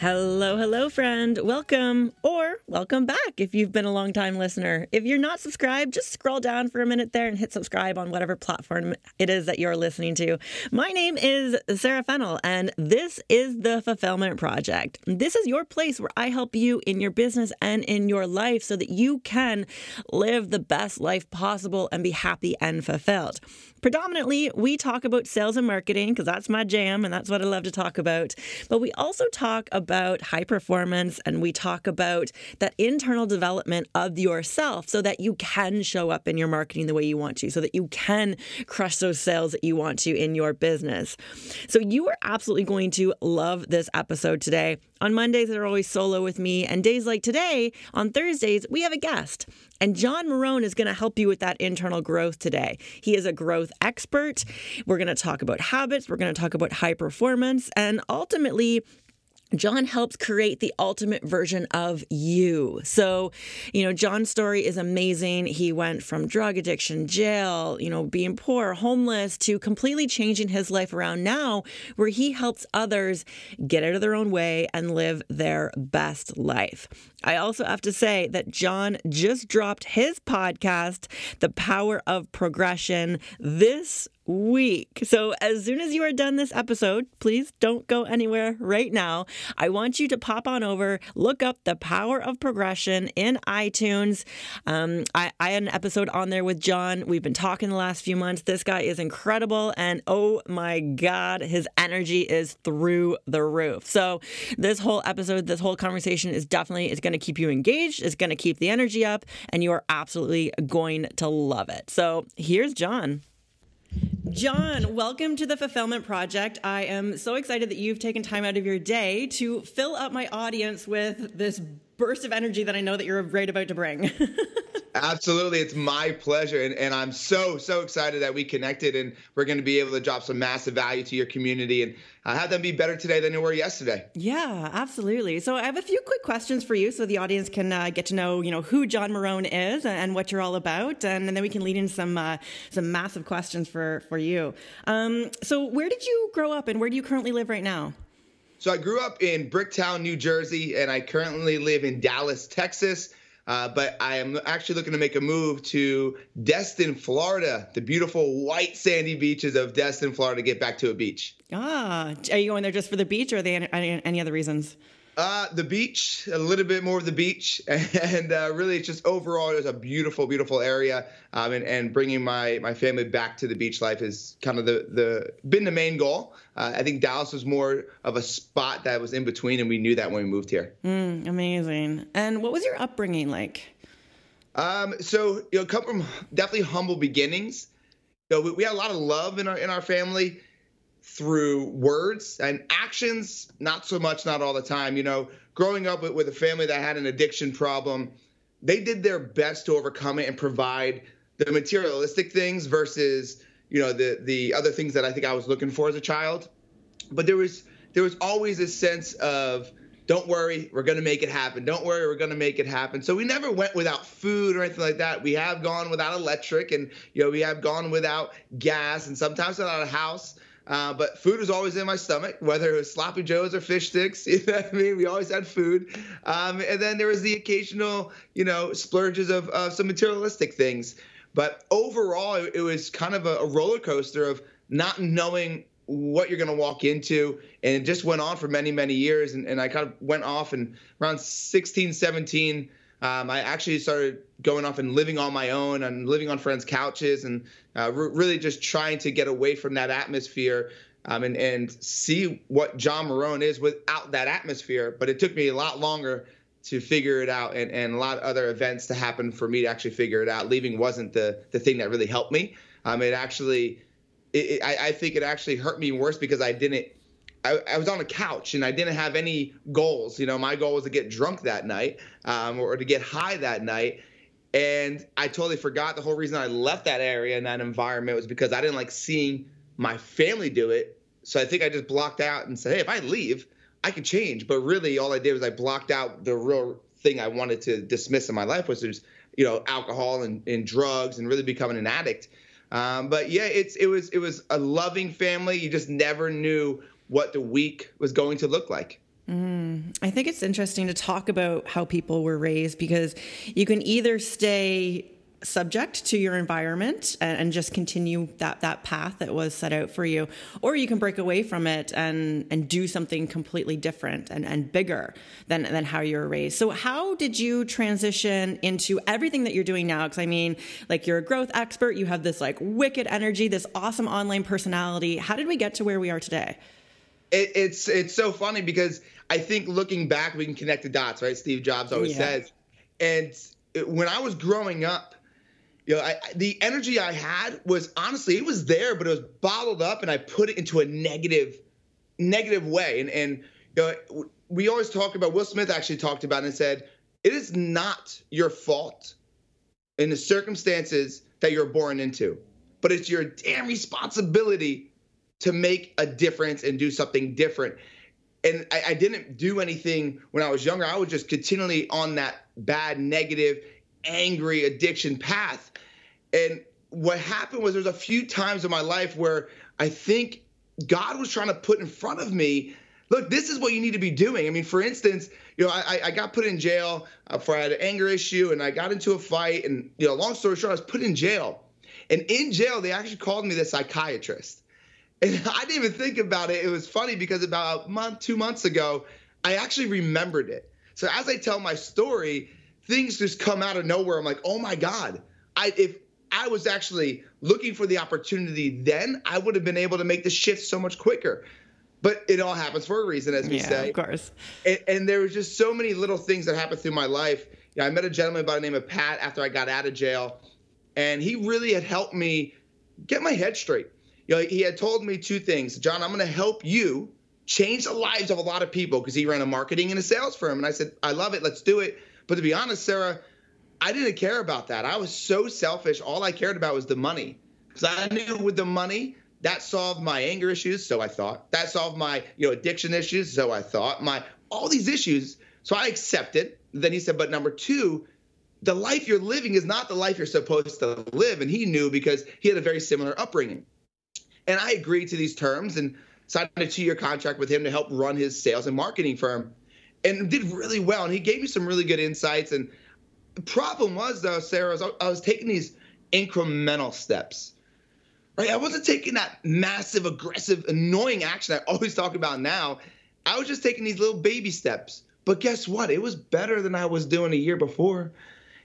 Hello, hello, friend. Welcome or welcome back if you've been a long-time listener. If you're not subscribed, just scroll down for a minute there and hit subscribe on whatever platform it is that you're listening to. My name is Sarah Fennell, and this is The Fulfillment Project. This is your place where I help you in your business and in your life so that you can live the best life possible and be happy and fulfilled. Predominantly, we talk about sales and marketing because that's my jam and that's what I love to talk about. But we also talk about high performance, and we talk about that internal development of yourself so that you can show up in your marketing the way you want to, so that you can crush those sales that you want to in your business. So you are absolutely going to love this episode today. On Mondays, they're always solo with me, and days like today, on Thursdays, we have a guest. And John Marrone is going to help you with that internal growth today. He is a growth expert. We're going to talk about habits. We're going to talk about high performance. And ultimately, John helps create the ultimate version of you. So, John's story is amazing. He went from drug addiction, jail, being poor, homeless, to completely changing his life around now, where he helps others get out of their own way and live their best life. I also have to say that John just dropped his podcast, The Power of Progression, this week. So as soon as you are done this episode, please don't go anywhere right now. I want you to pop on over, look up The Power of Progression in iTunes. I had an episode on there with John. We've been talking the last few months. This guy is incredible. And oh my God, his energy is through the roof. So this whole episode, this whole conversation is going to keep you engaged. It's going to keep the energy up, and you are absolutely going to love it. So here's John. John, welcome to The Fulfillment Project. I am so excited that you've taken time out of your day to fill up my audience with this burst of energy that I know that you're right about to bring. Absolutely. It's my pleasure. And I'm so excited that we connected, and we're going to be able to drop some massive value to your community and have them be better today than they were yesterday. Yeah, absolutely. So I have a few quick questions for you so the audience can get to know, who John Marrone is and what you're all about. And then we can lead in some massive questions for you. So where did you grow up and where do you currently live right now? So I grew up in Bricktown, New Jersey, and I currently live in Dallas, Texas. But I am actually looking to make a move to Destin, Florida, the beautiful white sandy beaches of Destin, Florida, to get back to a beach. Ah, are you going there just for the beach, or are there any other reasons? The beach, a little bit more of the beach, and really it's just overall it's a beautiful, beautiful area, and bringing my family back to the beach life is kind of been the main goal. I think Dallas was more of a spot that was in between, and we knew that when we moved here. Amazing. And what was your upbringing like? So come from definitely humble beginnings. We had a lot of love in our family. Through words and actions, not so much, not all the time. Growing up with a family that had an addiction problem, they did their best to overcome it and provide the materialistic things versus, the other things that I think I was looking for as a child. But there was always a sense of, don't worry, we're going to make it happen. Don't worry, we're going to make it happen. So we never went without food or anything like that. We have gone without electric, and, we have gone without gas, and sometimes without a house. But food was always in my stomach, whether it was sloppy joes or fish sticks. You know what I mean? We always had food. And then there was the occasional, splurges of some materialistic things. But overall, it was kind of a roller coaster of not knowing what you're going to walk into. And it just went on for many, many years. And I kind of went off, and around 16, 17, I actually started going off and living on my own and living on friends' couches, and really just trying to get away from that atmosphere and see what John Marrone is without that atmosphere. But it took me a lot longer to figure it out, and a lot of other events to happen for me to actually figure it out. Leaving wasn't the thing that really helped me. It actually, I think it actually hurt me worse because I didn't I was on a couch and I didn't have any goals. You know, my goal was to get drunk that night or to get high that night. And I totally forgot the whole reason I left that area and that environment was because I didn't like seeing my family do it. So I think I just blocked out and said, hey, if I leave, I could change. But really all I did was I blocked out the real thing I wanted to dismiss in my life, which is, you know, alcohol and drugs and really becoming an addict. But yeah, it was a loving family. You just never knew what the week was going to look like. I think it's interesting to talk about how people were raised, because you can either stay subject to your environment and just continue that path that was set out for you, or you can break away from it and do something completely different and bigger than how you were raised. So how did you transition into everything that you're doing now? Because I mean, like, you're a growth expert, you have this like wicked energy, this awesome online personality. How did we get to where we are today? It's so funny because I think looking back, we can connect the dots, right? Steve Jobs always says. And when I was growing up, you know, the energy I had was, honestly, it was there, but it was bottled up, and I put it into a negative way. And you know, we always talk about, Will Smith actually talked about it and said, it is not your fault in the circumstances that you're born into, but it's your damn responsibility to make a difference and do something different. And I didn't do anything when I was younger. I was just continually on that bad, negative, angry addiction path. And what happened was, there's a few times in my life where I think God was trying to put in front of me, look, this is what you need to be doing. I mean, for instance, you know, I got put in jail for I had an anger issue, and I got into a fight, and, you know, long story short, I was put in jail. And in jail, they actually called me the psychiatrist. And I didn't even think about it. It was funny because about a month, 2 months ago, I actually remembered it. So as I tell my story, things just come out of nowhere. I'm like, oh my God, if I was actually looking for the opportunity then, I would have been able to make the shift so much quicker. But it all happens for a reason, as we say. Of course. And there was just so many little things that happened through my life. You know, I met a gentleman by the name of Pat after I got out of jail, and he really had helped me get my head straight. You know, he had told me two things. John, I'm going to help you change the lives of a lot of people, because he ran a marketing and a sales firm. And I said, I love it. Let's do it. But to be honest, Sarah, I didn't care about that. I was so selfish. All I cared about was the money, because I knew with the money, that solved my anger issues. So I thought that solved my, you know, addiction issues. So I thought all these issues. So I accepted. Then he said, but number two, the life you're living is not the life you're supposed to live. And he knew, because he had a very similar upbringing. And I agreed to these terms and signed a 2-year contract with him to help run his sales and marketing firm, and did really well. And he gave me some really good insights. And the problem was, though, Sarah, I was taking these incremental steps, right? I wasn't taking that massive, aggressive, annoying action I always talk about now. I was just taking these little baby steps. But guess what? It was better than I was doing a year before.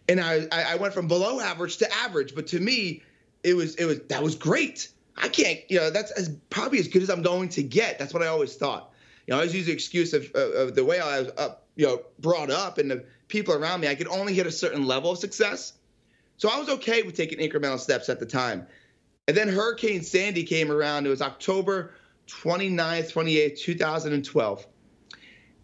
And I went from below average to average. But to me, that was great. I can't, you know, that's probably as good as I'm going to get. That's what I always thought. You know, I always use the excuse of the way I was brought up and the people around me. I could only hit a certain level of success. So I was okay with taking incremental steps at the time. And then Hurricane Sandy came around. It was October 29th, 28th, 2012.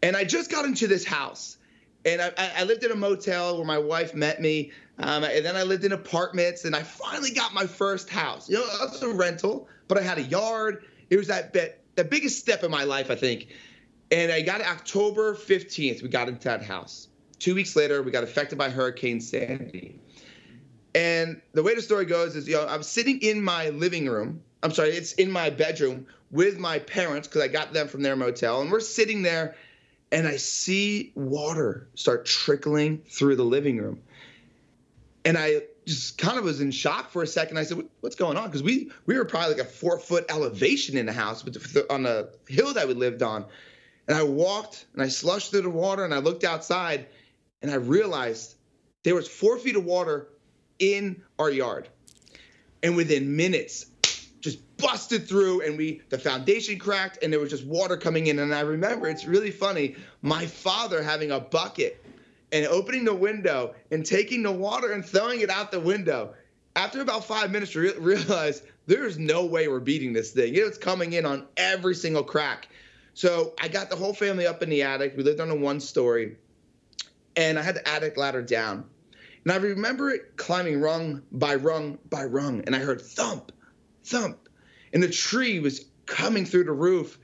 And I just got into this house. And I lived in a motel where my wife met me. And then I lived in apartments, and I finally got my first house. You know, it was a rental, but I had a yard. It was the biggest step in my life, I think. And I got October 15th. We got into that house. 2 weeks later, we got affected by Hurricane Sandy. And the way the story goes is, you know, I'm sitting in my living room. I'm sorry, it's in my bedroom with my parents, because I got them from their motel, and we're sitting there. And I see water start trickling through the living room. And I just kind of was in shock for a second. I said, what's going on? Because we were probably like a 4-foot elevation in the house on the hill that we lived on. And I walked and I slushed through the water, and I looked outside, and I realized there was 4 feet of water in our yard. And within minutes, just busted through, and the foundation cracked, and there was just water coming in. And I remember, it's really funny, my father having a bucket and opening the window and taking the water and throwing it out the window. After about 5 minutes, realized there's no way we're beating this thing. It's coming in on every single crack. So I got the whole family up in the attic. We lived on a one-story, and I had the attic ladder down. And I remember it climbing rung by rung by rung, and I heard thump, thump, and the tree was coming through the roof.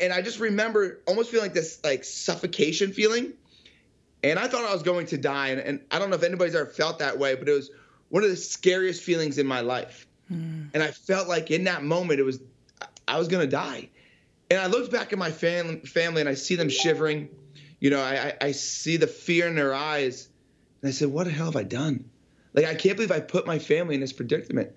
And I just remember almost feeling like this like suffocation feeling. And I thought I was going to die. And I don't know if anybody's ever felt that way, but it was one of the scariest feelings in my life. Mm. And I felt like in that moment, it was I was going to die. And I looked back at my family and I see them shivering. You know, I see the fear in their eyes. And I said, what the hell have I done? Like, I can't believe I put my family in this predicament.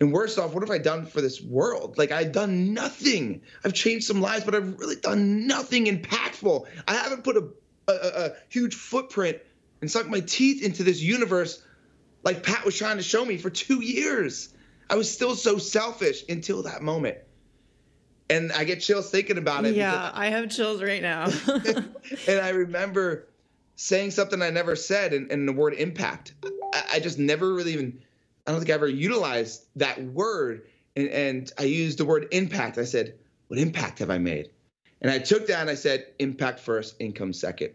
And worse off, what have I done for this world? Like, I've done nothing. I've changed some lives, but I've really done nothing impactful. I haven't put a huge footprint and sunk my teeth into this universe like Pat was trying to show me for 2 years. I was still so selfish until that moment. And I get chills thinking about it. Yeah, I have chills right now. And I remember saying something I never said, and the word impact. I just never really even – I don't think I ever utilized that word, and I used the word impact. I said, what impact have I made? And I took that and I said, impact first, income second.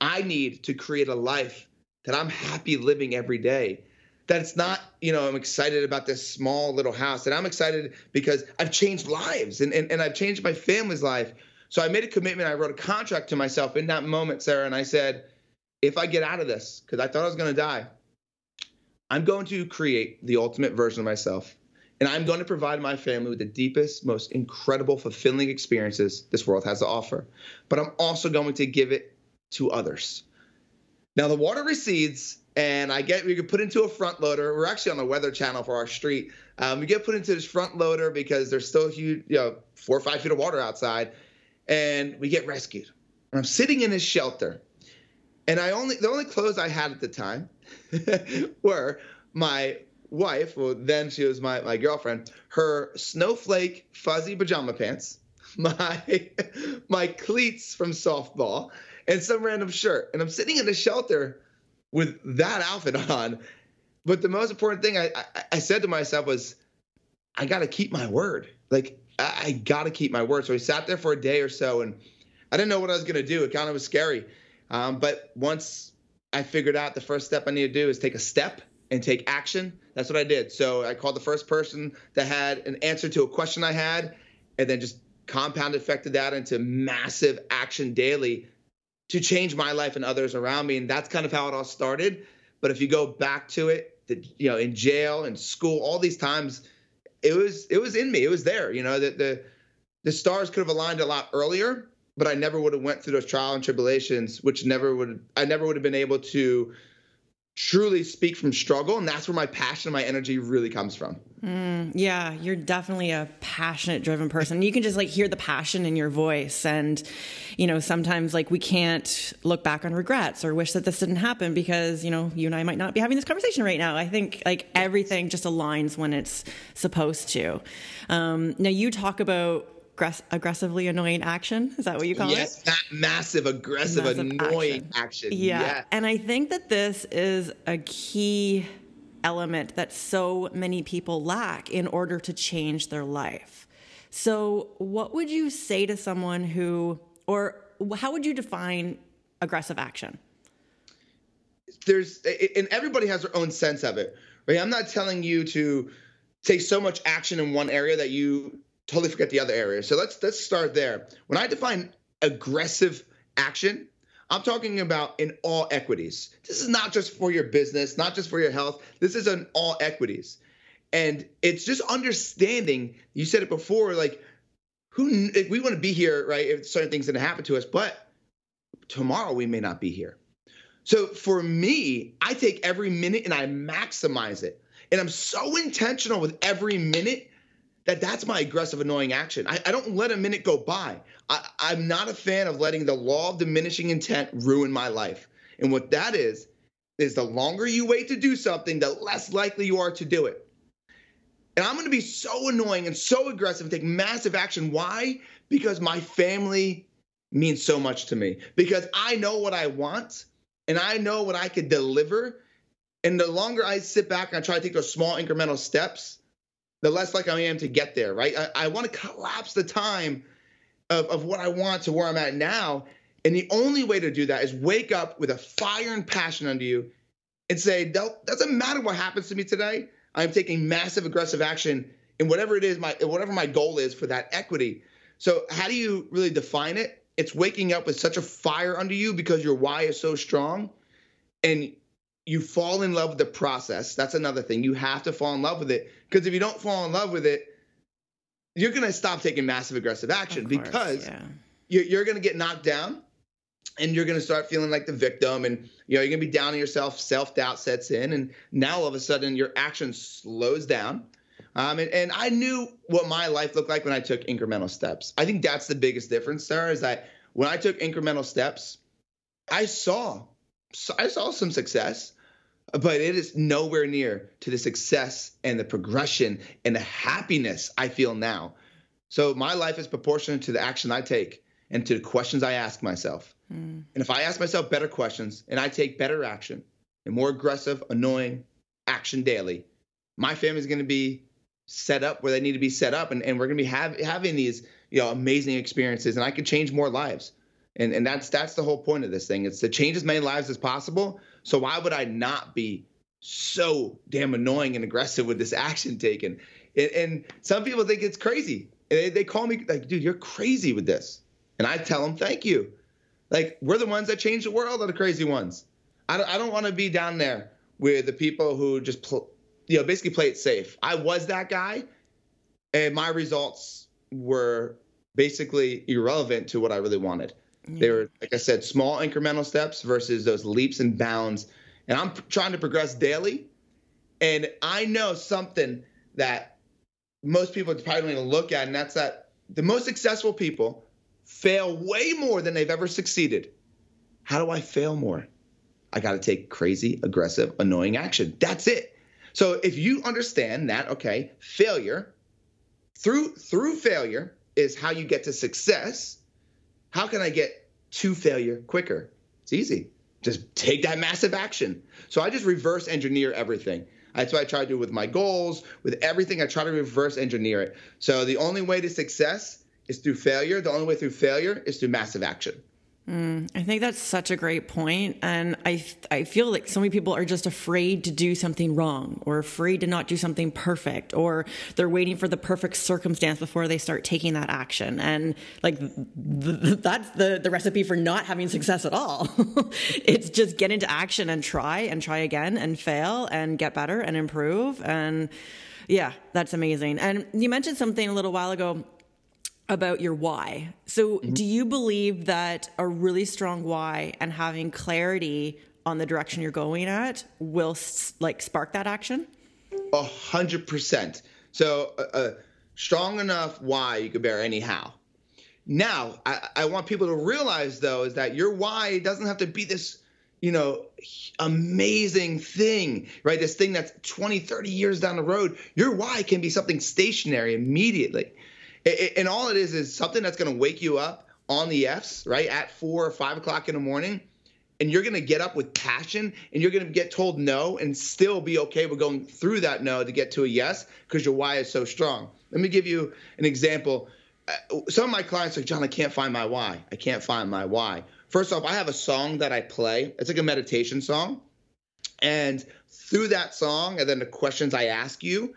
I need to create a life that I'm happy living every day. That it's not, you know, I'm excited about this small little house, that I'm excited because I've changed lives and I've changed my family's life. So I made a commitment. I wrote a contract to myself in that moment, Sarah, and I said, if I get out of this, because I thought I was going to die, I'm going to create the ultimate version of myself, and I'm going to provide my family with the deepest, most incredible, fulfilling experiences this world has to offer. But I'm also going to give it to others. Now, the water recedes, and we get put into a front loader. We're actually on the Weather Channel for our street. We get put into this front loader because there's still huge, 4 or 5 feet of water outside, and we get rescued. And I'm sitting in this shelter. And the only clothes I had at the time were my wife, well, then she was my girlfriend, her snowflake fuzzy pajama pants, my cleats from softball, and some random shirt. And I'm sitting in the shelter with that outfit on. But the most important thing I said to myself was, I got to keep my word. Like, I got to keep my word. So I sat there for a day or so, and I didn't know what I was going to do. It kind of was scary. But once I figured out the first step I need to do is take a step and take action, that's what I did. So I called the first person that had an answer to a question I had, and then just compound effected that into massive action daily to change my life and others around me. And that's kind of how it all started. But if you go back to it, in jail and school, all these times, it was in me. It was there. You know, the stars could have aligned a lot earlier, but I never would have went through those trials and tribulations, I never would have been able to truly speak from struggle. And that's where my passion, my energy really comes from. Yeah, you're definitely a passionate, driven person. You can just hear the passion in your voice. And, sometimes we can't look back on regrets or wish that this didn't happen because, you and I might not be having this conversation right now. I think everything just aligns when it's supposed to. Now you talk about aggressively annoying action. Is that what you call it? Yes, that massive, aggressive annoying action. Yeah. And I think that this is a key element that so many people lack in order to change their life. So what would you say to someone or how would you define aggressive action? And everybody has their own sense of it, right? I'm not telling you to take so much action in one area that you totally forget the other area. So let's start there. When I define aggressive action, I'm talking about in all equities. This is not just for your business, not just for your health. This is in all equities. And it's just understanding, you said it before, if we want to be here, right, if certain things didn't happen to us, but tomorrow we may not be here. So for me, I take every minute and I maximize it. And I'm so intentional with every minute that's my aggressive, annoying action. I don't let a minute go by. I'm not a fan of letting the law of diminishing intent ruin my life. And what that is the longer you wait to do something, the less likely you are to do it. And I'm going to be so annoying and so aggressive and take massive action. Why? Because my family means so much to me. Because I know what I want and I know what I could deliver. And the longer I sit back and I try to take those small incremental steps, the less likely I am to get there, right? I want to collapse the time of what I want to where I'm at now. And the only way to do that is wake up with a fire and passion under you and say, doesn't matter what happens to me today. I'm taking massive aggressive action in whatever it is, whatever my goal is for that equity. So how do you really define it? It's waking up with such a fire under you because your why is so strong and you fall in love with the process. That's another thing. You have to fall in love with it, because if you don't fall in love with it, you're going to stop taking massive aggressive action, because you're going to get knocked down and you're going to start feeling like the victim, and you're going to be down on yourself. Self-doubt sets in, and now all of a sudden your action slows down. And I knew what my life looked like when I took incremental steps. I think that's the biggest difference, Sarah, is that when I took incremental steps, I saw some success, but it is nowhere near to the success and the progression and the happiness I feel now. So my life is proportionate to the action I take and to the questions I ask myself. Mm. And if I ask myself better questions and I take better action and more aggressive, annoying action daily, my family is going to be set up where they need to be set up. And we're going to be having these, amazing experiences, and I could change more lives. And that's the whole point of this thing. It's to change as many lives as possible. So why would I not be so damn annoying and aggressive with this action taken? And some people think it's crazy. They call me like, dude, you're crazy with this. And I tell them, thank you. Like, we're the ones that change the world are the crazy ones. I don't want to be down there with the people who just basically play it safe. I was that guy, and my results were basically irrelevant to what I really wanted. Yeah. They were, like I said, small incremental steps versus those leaps and bounds. And I'm trying to progress daily. And I know something that most people probably don't even look at, and that's that the most successful people fail way more than they've ever succeeded. How do I fail more? I got to take crazy, aggressive, annoying action. That's it. So if you understand that, okay, failure, through failure is how you get to success. How can I get to failure quicker? It's easy. Just take that massive action. So I just reverse engineer everything. That's what I try to do with my goals, with everything. I try to reverse engineer it. So the only way to success is through failure. The only way through failure is through massive action. I think that's such a great point. And I feel like so many people are just afraid to do something wrong, or afraid to not do something perfect, or they're waiting for the perfect circumstance before they start taking that action. And like that's the recipe for not having success at all. It's just get into action and try again and fail and get better and improve. And yeah, that's amazing. And you mentioned something a little while ago about your why. So do you believe that a really strong why and having clarity on the direction you're going at will like spark that action? 100%. So a strong enough why you could bear any how. Now, I want people to realize, though, is that your why doesn't have to be this, amazing thing, right? This thing that's 20, 30 years down the road. Your why can be something stationary immediately. And all it is something that's going to wake you up on the F's, right, at 4 or 5 o'clock in the morning, and you're going to get up with passion, and you're going to get told no and still be okay with going through that no to get to a yes, because your why is so strong. Let me give you an example. Some of my clients are like, John, I can't find my why. I can't find my why. First off, I have a song that I play. It's like a meditation song. And through that song and then the questions I ask you,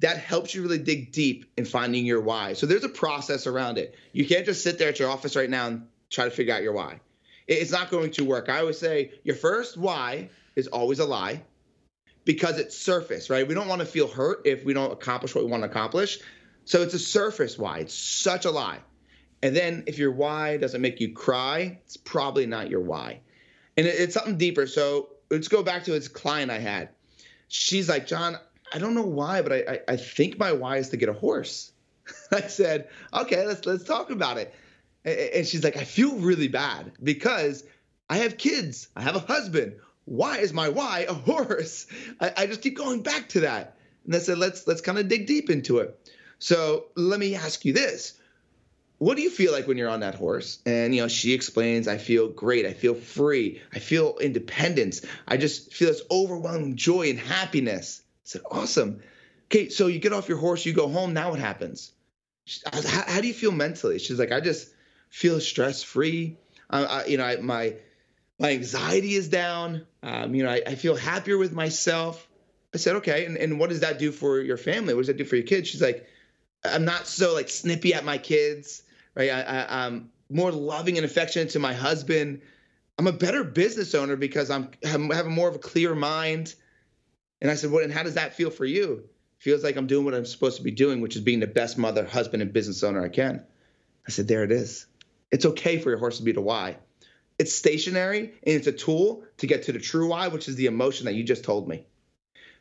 that helps you really dig deep in finding your why. So there's a process around it. You can't just sit there at your office right now and try to figure out your why. It's not going to work. I always say your first why is always a lie, because it's surface, right? We don't want to feel hurt if we don't accomplish what we want to accomplish. So it's a surface why. It's such a lie. And then if your why doesn't make you cry, it's probably not your why. And it's something deeper. So let's go back to this client I had. She's like, John, I don't know why, but I think my why is to get a horse. I said, okay, let's talk about it. And she's like, I feel really bad because I have kids. I have a husband. Why is my why a horse? I just keep going back to that. And I said, let's kind of dig deep into it. So let me ask you this. What do you feel like when you're on that horse? And, she explains, I feel great. I feel free. I feel independence. I just feel this overwhelming joy and happiness. I said, awesome. Okay, so you get off your horse, you go home. Now what happens? I was, how do you feel mentally? She's like, I just feel stress-free. My anxiety is down. I feel happier with myself. I said, okay, and what does that do for your family? What does that do for your kids? She's like, I'm not so like snippy at my kids, right? I'm more loving and affectionate to my husband. I'm a better business owner because I'm having more of a clear mind. And I said, well, and how does that feel for you? Feels like I'm doing what I'm supposed to be doing, which is being the best mother, husband, and business owner I can. I said, there it is. It's okay for your horse to be the why. It's stationary, and it's a tool to get to the true why, which is the emotion that you just told me.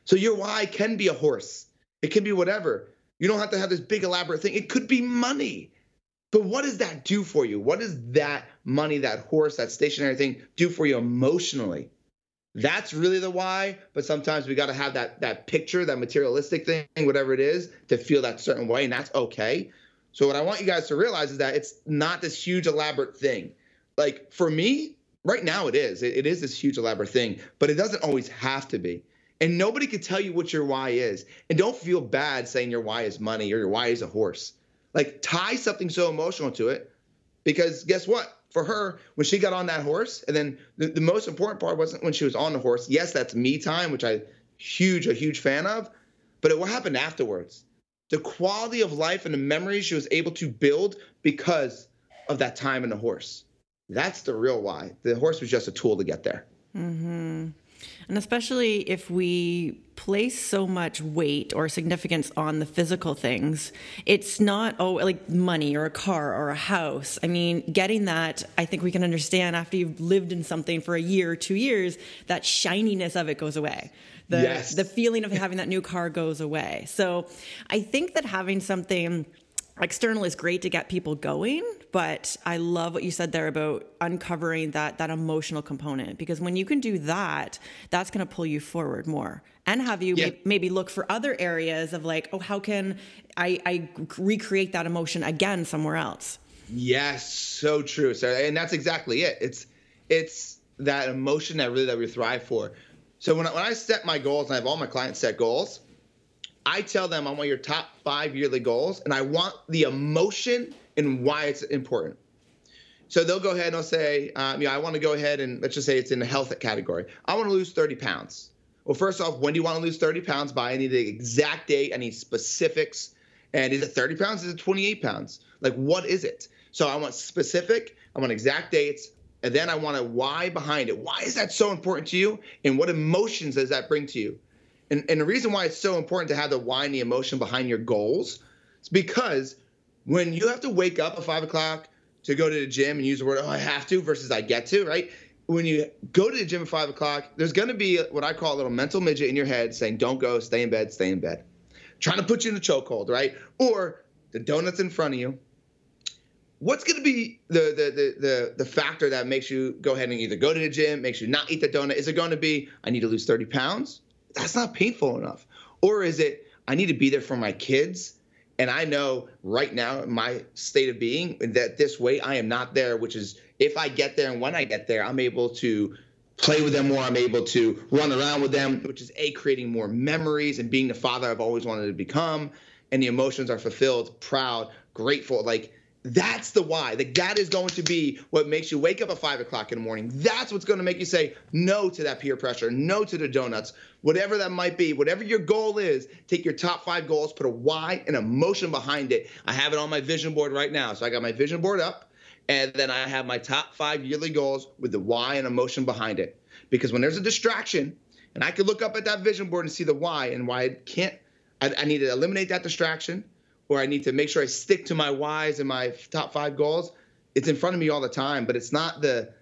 So your why can be a horse. It can be whatever. You don't have to have this big elaborate thing. It could be money. But what does that do for you? What does that money, that horse, that stationary thing do for you emotionally? That's really the why, but sometimes we got to have that picture, that materialistic thing, whatever it is, to feel that certain way, and that's okay. So what I want you guys to realize is that it's not this huge elaborate thing. Like for me, right now it is. It is this huge elaborate thing, but it doesn't always have to be. And nobody can tell you what your why is. And don't feel bad saying your why is money or your why is a horse. Like tie something so emotional to it, because guess what? For her, when she got on that horse, and then the most important part wasn't when she was on the horse. Yes, that's me time, which I'm a huge fan of, but what happened afterwards? The quality of life and the memories she was able to build because of that time in the horse. That's the real why. The horse was just a tool to get there. Mm-hmm. And especially if we place so much weight or significance on the physical things, it's not like money or a car or a house. I mean, getting that, I think we can understand after you've lived in something for a year, 2 years, that shininess of it goes away. The feeling of having that new car goes away. So I think that having something external is great to get people going, but I love what you said there about uncovering that emotional component, because when you can do that, that's going to pull you forward more and have you maybe look for other areas of like, oh, how can I recreate that emotion again somewhere else? Yes, so true, Sarah. And that's exactly it. It's that emotion that we thrive for. So when I set my goals, and I have all my clients set goals, I tell them I want your top 5 yearly goals, and I want the emotion and why it's important. So they'll go ahead and they'll say, I want to go ahead and let's just say it's in the health category. I want to lose 30 pounds. Well, first off, when do you want to lose 30 pounds by? I need the exact date, I need specifics. And is it 30 pounds? Is it 28 pounds? Like, what is it? So I want specific, I want exact dates, and then I want a why behind it. Why is that so important to you? And what emotions does that bring to you? And the reason why it's so important to have the why and the emotion behind your goals is because when you have to wake up at 5 o'clock to go to the gym and use the word, oh, I have to versus I get to, right? When you go to the gym at 5 o'clock, there's going to be what I call a little mental midget in your head saying, don't go, stay in bed, trying to put you in a chokehold, right? Or the donuts in front of you. What's going to be the factor that makes you go ahead and either go to the gym, makes you not eat the donut? Is it going to be, I need to lose 30 pounds? That's not painful enough. Or is it, I need to be there for my kids, and I know right now in my state of being that this way I am not there, which is if I get there and when I get there, I'm able to play with them more, I'm able to run around with them, which is creating more memories and being the father I've always wanted to become, and the emotions are fulfilled, proud, grateful. Like, that's the why. Like, that is going to be what makes you wake up at 5 o'clock in the morning. That's what's going to make you say no to that peer pressure, no to the donuts, whatever that might be. Whatever your goal is, take your top 5 goals, put a why and emotion behind it. I have it on my vision board right now. So I got my vision board up, and then I have my top 5 yearly goals with the why and emotion behind it. Because when there's a distraction, and I could look up at that vision board and see the why and why it can't, I need to eliminate that distraction, or I need to make sure I stick to my whys and my top 5 goals. It's in front of me all the time, but it's not the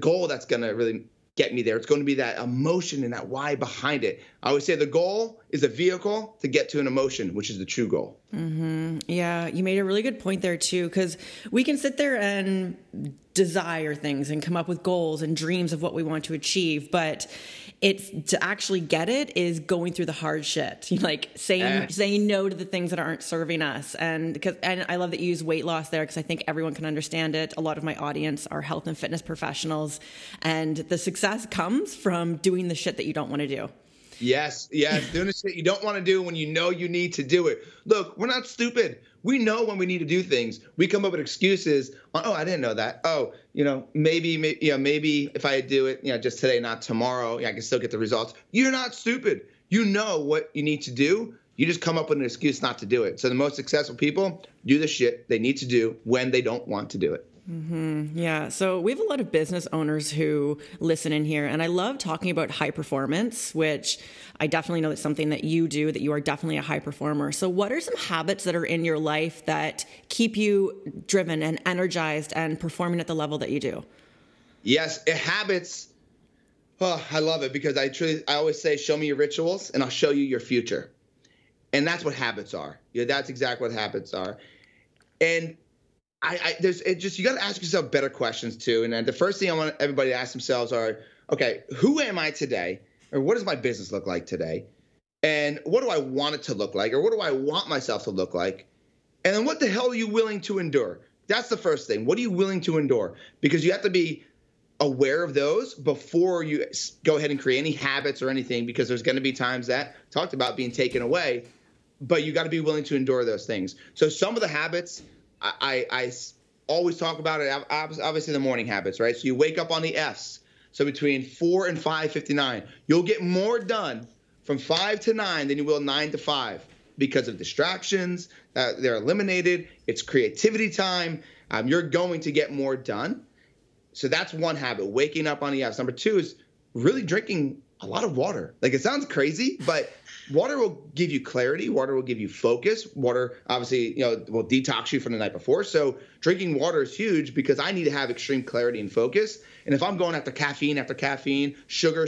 goal that's going to really get me there. It's going to be that emotion and that why behind it. I always say the goal is a vehicle to get to an emotion, which is the true goal. Mm-hmm. Yeah, you made a really good point there too, because we can sit there and desire things and come up with goals and dreams of what we want to achieve, but it's to actually get it is going through the hard shit, like saying no to the things that aren't serving us. And I love that you use weight loss there, because I think everyone can understand it. A lot of my audience are health and fitness professionals, and the success comes from doing the shit that you don't want to do. Yes. Doing the shit you don't want to do when you know you need to do it. Look, we're not stupid. We know when we need to do things. We come up with excuses on, oh, I didn't know that. Oh, you know, maybe if I do it, you know, just today, not tomorrow, I can still get the results. You're not stupid. You know what you need to do. You just come up with an excuse not to do it. So the most successful people do the shit they need to do when they don't want to do it. Mm-hmm. Yeah. So we have a lot of business owners who listen in here, and I love talking about high performance, which I definitely know that's something that you do, that you are definitely a high performer. So what are some habits that are in your life that keep you driven and energized and performing at the level that you do? Yes. Habits. Oh, I love it because I always say, show me your rituals and I'll show you your future. And that's what habits are. Yeah, that's exactly what habits are. And you got to ask yourself better questions too. And the first thing I want everybody to ask themselves are, okay, who am I today? Or what does my business look like today? And what do I want it to look like? Or what do I want myself to look like? And then what the hell are you willing to endure? That's the first thing. What are you willing to endure? Because you have to be aware of those before you go ahead and create any habits or anything, because there's going to be times that talked about being taken away, but you got to be willing to endure those things. So some of the habits I always talk about it, obviously the morning habits, right? So you wake up on the F's. So between 4 and 5:59, you'll get more done from 5 to 9 than you will 9 to 5 because of distractions. They're eliminated. It's creativity time. You're going to get more done. So that's one habit, waking up on the F's. Number 2 is really drinking a lot of water. Like, it sounds crazy, but water will give you clarity. Water will give you focus. Water, obviously, will detox you from the night before. So drinking water is huge because I need to have extreme clarity and focus. And if I'm going after caffeine, sugar,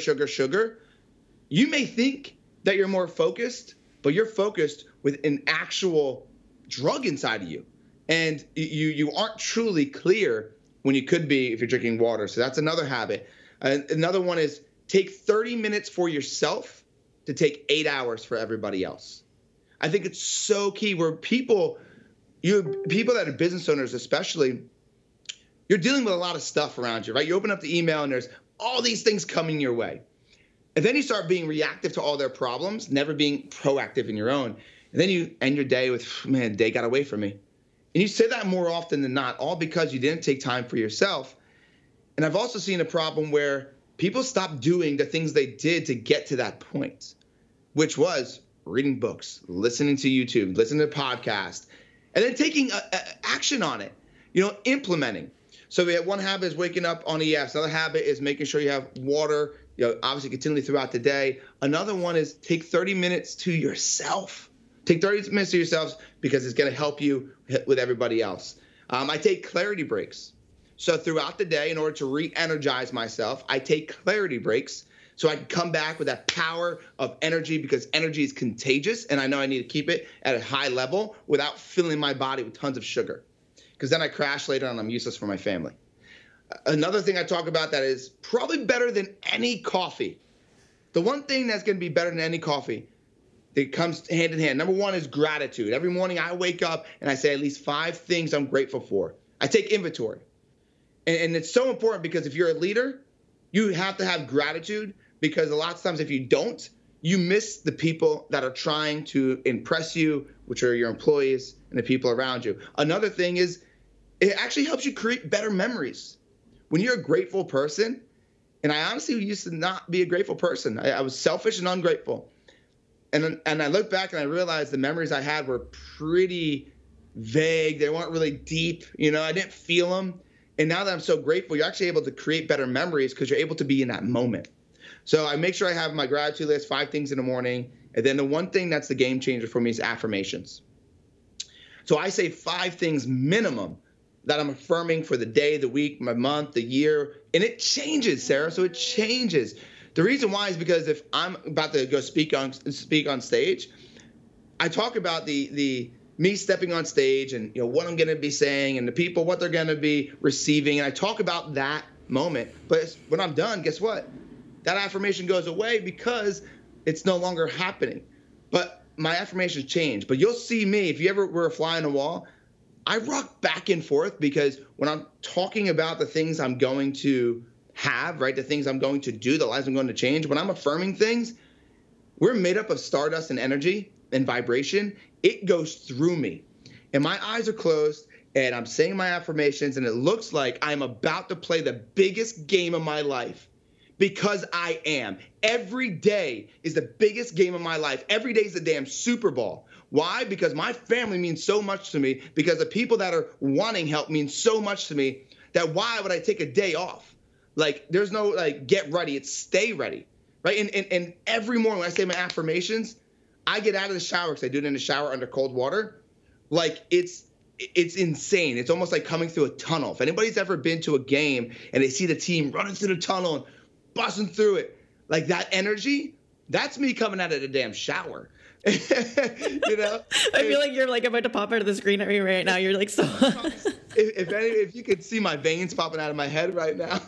you may think that you're more focused, but you're focused with an actual drug inside of you. And you aren't truly clear when you could be if you're drinking water. So that's another habit. Another one is take 30 minutes for yourself to take 8 hours for everybody else. I think it's so key where people that are business owners especially, you're dealing with a lot of stuff around you, right? You open up the email and there's all these things coming your way. And then you start being reactive to all their problems, never being proactive in your own. And then you end your day with, man, day got away from me. And you say that more often than not, all because you didn't take time for yourself. And I've also seen a problem where people stop doing the things they did to get to that point, which was reading books, listening to YouTube, listening to podcasts, and then taking action on it, implementing. So we have one habit is waking up on EFs. Another habit is making sure you have water, obviously continually throughout the day. Another one is take 30 minutes to yourself. Take 30 minutes to yourselves because it's going to help you with everybody else. I take clarity breaks. So throughout the day, in order to re-energize myself, I take clarity breaks so I can come back with that power of energy because energy is contagious, and I know I need to keep it at a high level without filling my body with tons of sugar because then I crash later and I'm useless for my family. Another thing I talk about that is probably better than any coffee. The one thing that's going to be better than any coffee that comes hand in hand. Number 1 is gratitude. Every morning I wake up and I say at least 5 things I'm grateful for. I take inventory. And it's so important because if you're a leader, you have to have gratitude because a lot of times if you don't, you miss the people that are trying to impress you, which are your employees and the people around you. Another thing is it actually helps you create better memories. When you're a grateful person, and I honestly used to not be a grateful person. I was selfish and ungrateful. And I look back and I realized the memories I had were pretty vague. They weren't really deep. I didn't feel them. And now that I'm so grateful, you're actually able to create better memories because you're able to be in that moment. So I make sure I have my gratitude list, 5 things in the morning. And then the one thing that's the game changer for me is affirmations. So I say 5 things minimum that I'm affirming for the day, the week, my month, the year. And it changes, Sarah. So it changes. The reason why is because if I'm about to go speak on stage, I talk about the me stepping on stage and what I'm going to be saying and the people, what they're going to be receiving. And I talk about that moment. But when I'm done, guess what? That affirmation goes away because it's no longer happening. But my affirmations change. But you'll see me, if you ever were a fly on the wall, I rock back and forth because when I'm talking about the things I'm going to have, right, the things I'm going to do, the lives I'm going to change, when I'm affirming things, We're made up of stardust and energy and vibration. It goes through me. And my eyes are closed, and I'm saying my affirmations, and it looks like I'm about to play the biggest game of my life, because I am. Every day is the biggest game of my life. Every day is the damn Super Bowl. Why? Because my family means so much to me, because the people that are wanting help mean so much to me, that why would I take a day off? Like, there's no, like, get ready. It's stay ready, right? And every morning when I say my affirmations, I get out of the shower, because I do it in the shower under cold water. Like, it's insane. It's almost like coming through a tunnel. If anybody's ever been to a game and they see the team running through the tunnel and busting through it, like, that energy, that's me coming out of the damn shower. You know, I feel like you're like about to pop out of the screen at me right now. You're like, so if you could see my veins popping out of my head right now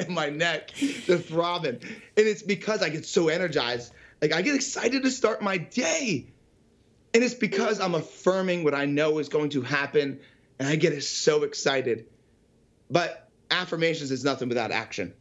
and my neck, they're throbbing. And it's because I get so energized. Like, I get excited to start my day. And it's because I'm affirming what I know is going to happen, and I get so excited. But affirmations is nothing without action.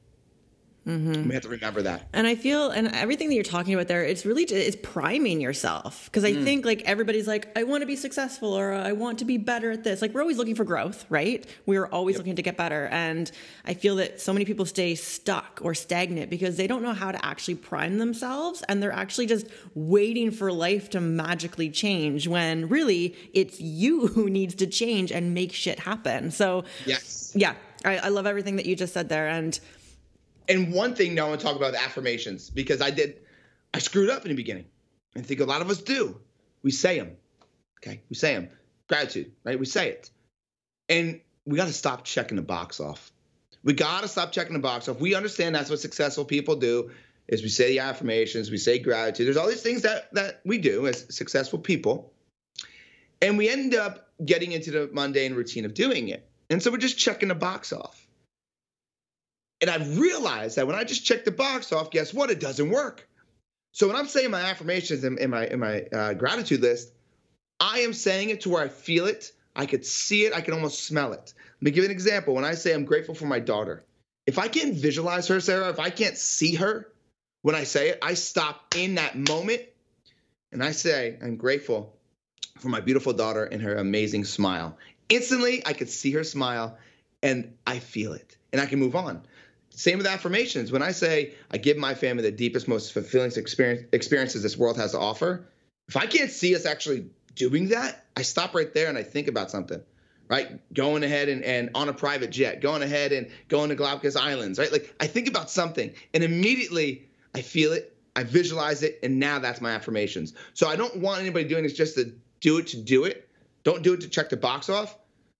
Mm-hmm. We have to remember that. And I feel, and everything that you're talking about there, it's really, it's priming yourself. Because I think, like, everybody's like, I want to be successful, or I want to be better at this. Like, we're always looking for growth, right? We're always looking to get better. And I feel that so many people stay stuck or stagnant because they don't know how to actually prime themselves. And they're actually just waiting for life to magically change, when really it's you who needs to change and make shit happen. So I love everything that you just said there. And one thing now I want to talk about, the affirmations, because I screwed up in the beginning. I think a lot of us do. We say them. Okay. We say them. Gratitude, right? We say it. And we got to stop checking the box off. We got to stop checking the box off. We understand that's what successful people do, is we say the affirmations, we say gratitude. There's all these things that we do as successful people. And we end up getting into the mundane routine of doing it. And so we're just checking the box off. And I've realized that when I just check the box off, guess what? It doesn't work. So when I'm saying my affirmations in my gratitude list, I am saying it to where I feel it. I could see it. I can almost smell it. Let me give you an example. When I say I'm grateful for my daughter, if I can't visualize her, Sarah, if I can't see her when I say it, I stop in that moment and I say, I'm grateful for my beautiful daughter and her amazing smile. Instantly, I could see her smile and I feel it and I can move on. Same with affirmations. When I say I give my family the deepest, most fulfilling experiences this world has to offer, if I can't see us actually doing that, I stop right there and I think about something, right? Going ahead and on a private jet, going ahead and going to Galapagos Islands, right? Like, I think about something and immediately I feel it, I visualize it, and now that's my affirmations. So I don't want anybody doing this just to do it to do it. Don't do it to check the box off.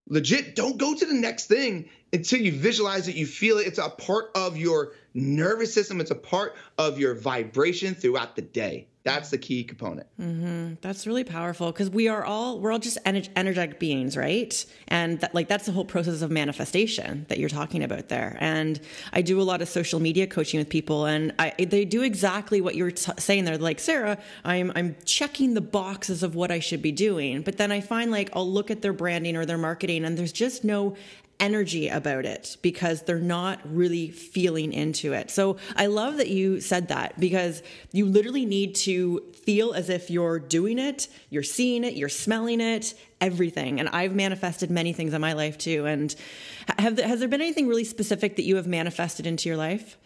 Legit, don't go to the next thing until you visualize it, you feel it. It's a part of your nervous system. It's a part of your vibration throughout the day. That's the key component. Mm-hmm. That's really powerful, because we're all just energetic beings, right? And that's the whole process of manifestation that you're talking about there. And I do a lot of social media coaching with people, and they do exactly what you're saying there. Like, Sarah, I'm checking the boxes of what I should be doing, but then I find, like, I'll look at their branding or their marketing, and there's just no energy about it, because they're not really feeling into it. So I love that you said that, because you literally need to feel as if you're doing it, you're seeing it, you're smelling it, everything. And I've manifested many things in my life too. And has there been anything really specific that you have manifested into your life?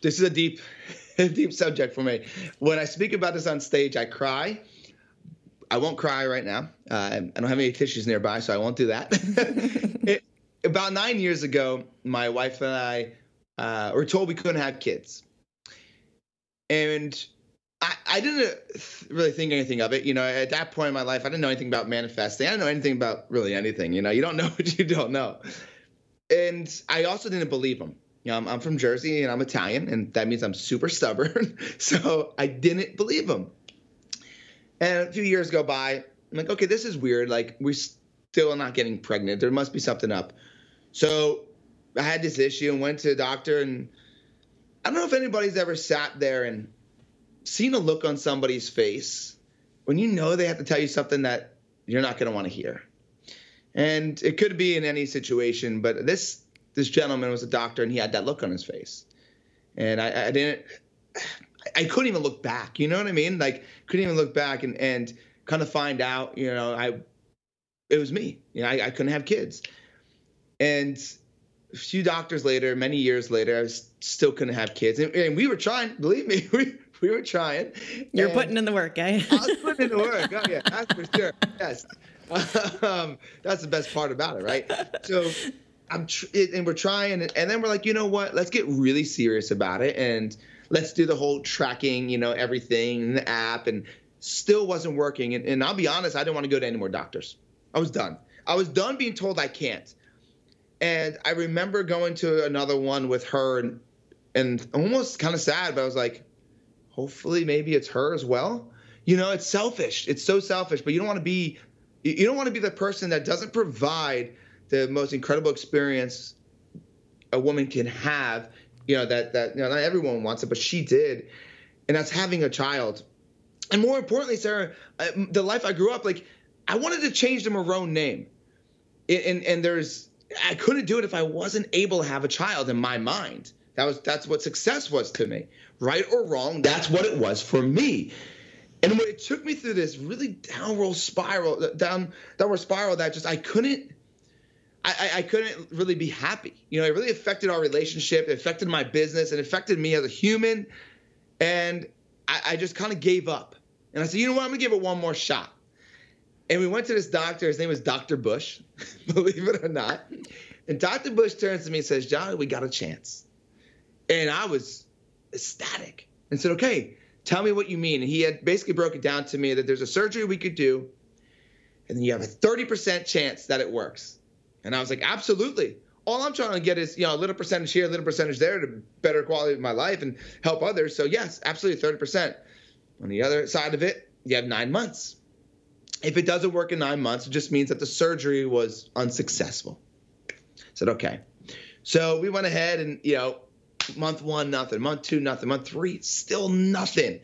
This is a deep subject for me. When I speak about this on stage, I cry. I won't cry right now. I don't have any tissues nearby, so I won't do that. About 9 years ago, my wife and I were told we couldn't have kids. And I didn't really think anything of it. You know, at that point in my life, I didn't know anything about manifesting. I didn't know anything about really anything. You know, you don't know what you don't know. And I also didn't believe them. You know, I'm from Jersey and I'm Italian, and that means I'm super stubborn. So I didn't believe them. And a few years go by. I'm like, okay, this is weird. Like, we're still not getting pregnant. There must be something up. So I had this issue and went to the doctor. And I don't know if anybody's ever sat there and seen a look on somebody's face when you know they have to tell you something that you're not going to want to hear. And it could be in any situation, but this gentleman was a doctor and he had that look on his face. And I didn't – I couldn't even look back. You know what I mean? Like, couldn't even look back and kind of find out, you know, it was me. You know, I couldn't have kids. And a few doctors later, many years later, I still couldn't have kids. And we were trying, believe me, we were trying. You're putting in the work, eh? I was putting in the work. Oh yeah, that's for sure. Yes. That's the best part about it, right? So and we're trying, and then we're like, you know what? Let's get really serious about it, and let's do the whole tracking, you know, everything in the app, and still wasn't working. And I'll be honest, I didn't want to go to any more doctors. I was done. I was done being told I can't. And I remember going to another one with her, and almost kind of sad, but I was like, hopefully maybe it's her as well. You know, it's selfish. It's so selfish, but you don't want to be the person that doesn't provide the most incredible experience a woman can have. You know, that you know, not everyone wants it, but she did. And that's having a child. And more importantly, Sarah, the life I grew up, like, I wanted to change the Marrone name. And I couldn't do it if I wasn't able to have a child in my mind. That's what success was to me. Right or wrong, that's what it was for me. And it took me through this really downward spiral that just I couldn't really be happy. You know, it really affected our relationship, it affected my business, it affected me as a human. And I just kind of gave up. And I said, you know what, I'm going to give it one more shot. And we went to this doctor. His name was Dr. Bush, believe it or not. And Dr. Bush turns to me and says, John, we got a chance. And I was ecstatic and said, okay, tell me what you mean. And he had basically broken down to me that there's a surgery we could do, and then you have a 30% chance that it works. And I was like, absolutely. All I'm trying to get is, you know, a little percentage here, a little percentage there to better quality of my life and help others. So yes, absolutely, 30%. On the other side of it, you have 9 months. If it doesn't work in 9 months, it just means that the surgery was unsuccessful. I said, okay. So we went ahead and, you know, month one, nothing. Month two, nothing. Month three, still nothing.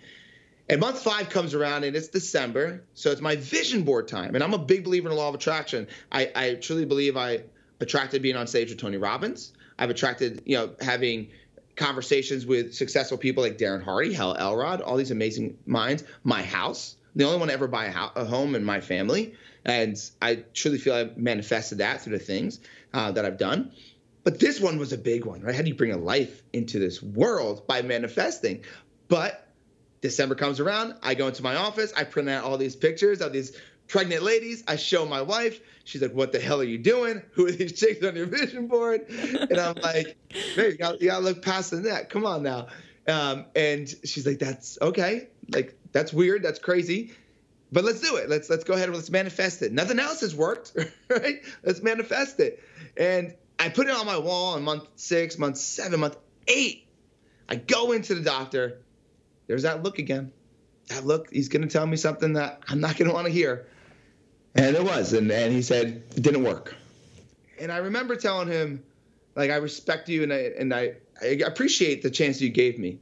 And month five comes around, and it's December, so it's my vision board time. And I'm a big believer in the law of attraction. I truly believe I attracted being on stage with Tony Robbins. I've attracted, you know, having conversations with successful people like Darren Hardy, Hal Elrod, all these amazing minds, my house. I'm the only one to ever buy a home in my family, and I truly feel I've manifested that through the things that I've done. But this one was a big one, right? How do you bring a life into this world by manifesting? But December comes around. I go into my office. I print out all these pictures of these pregnant ladies. I show my wife. She's like, what the hell are you doing? Who are these chicks on your vision board? And I'm like, babe, you got to look past the net. Come on now. And she's like, that's okay. Like, that's weird. That's crazy. But let's do it. Let's go ahead and let's manifest it. Nothing else has worked, right? Let's manifest it. And I put it on my wall in month 6, month 7, month 8. I go into the doctor. There's that look again. That look, he's going to tell me something that I'm not going to want to hear. And it was. And he said, it didn't work. And I remember telling him, like, I respect you and I appreciate the chance you gave me,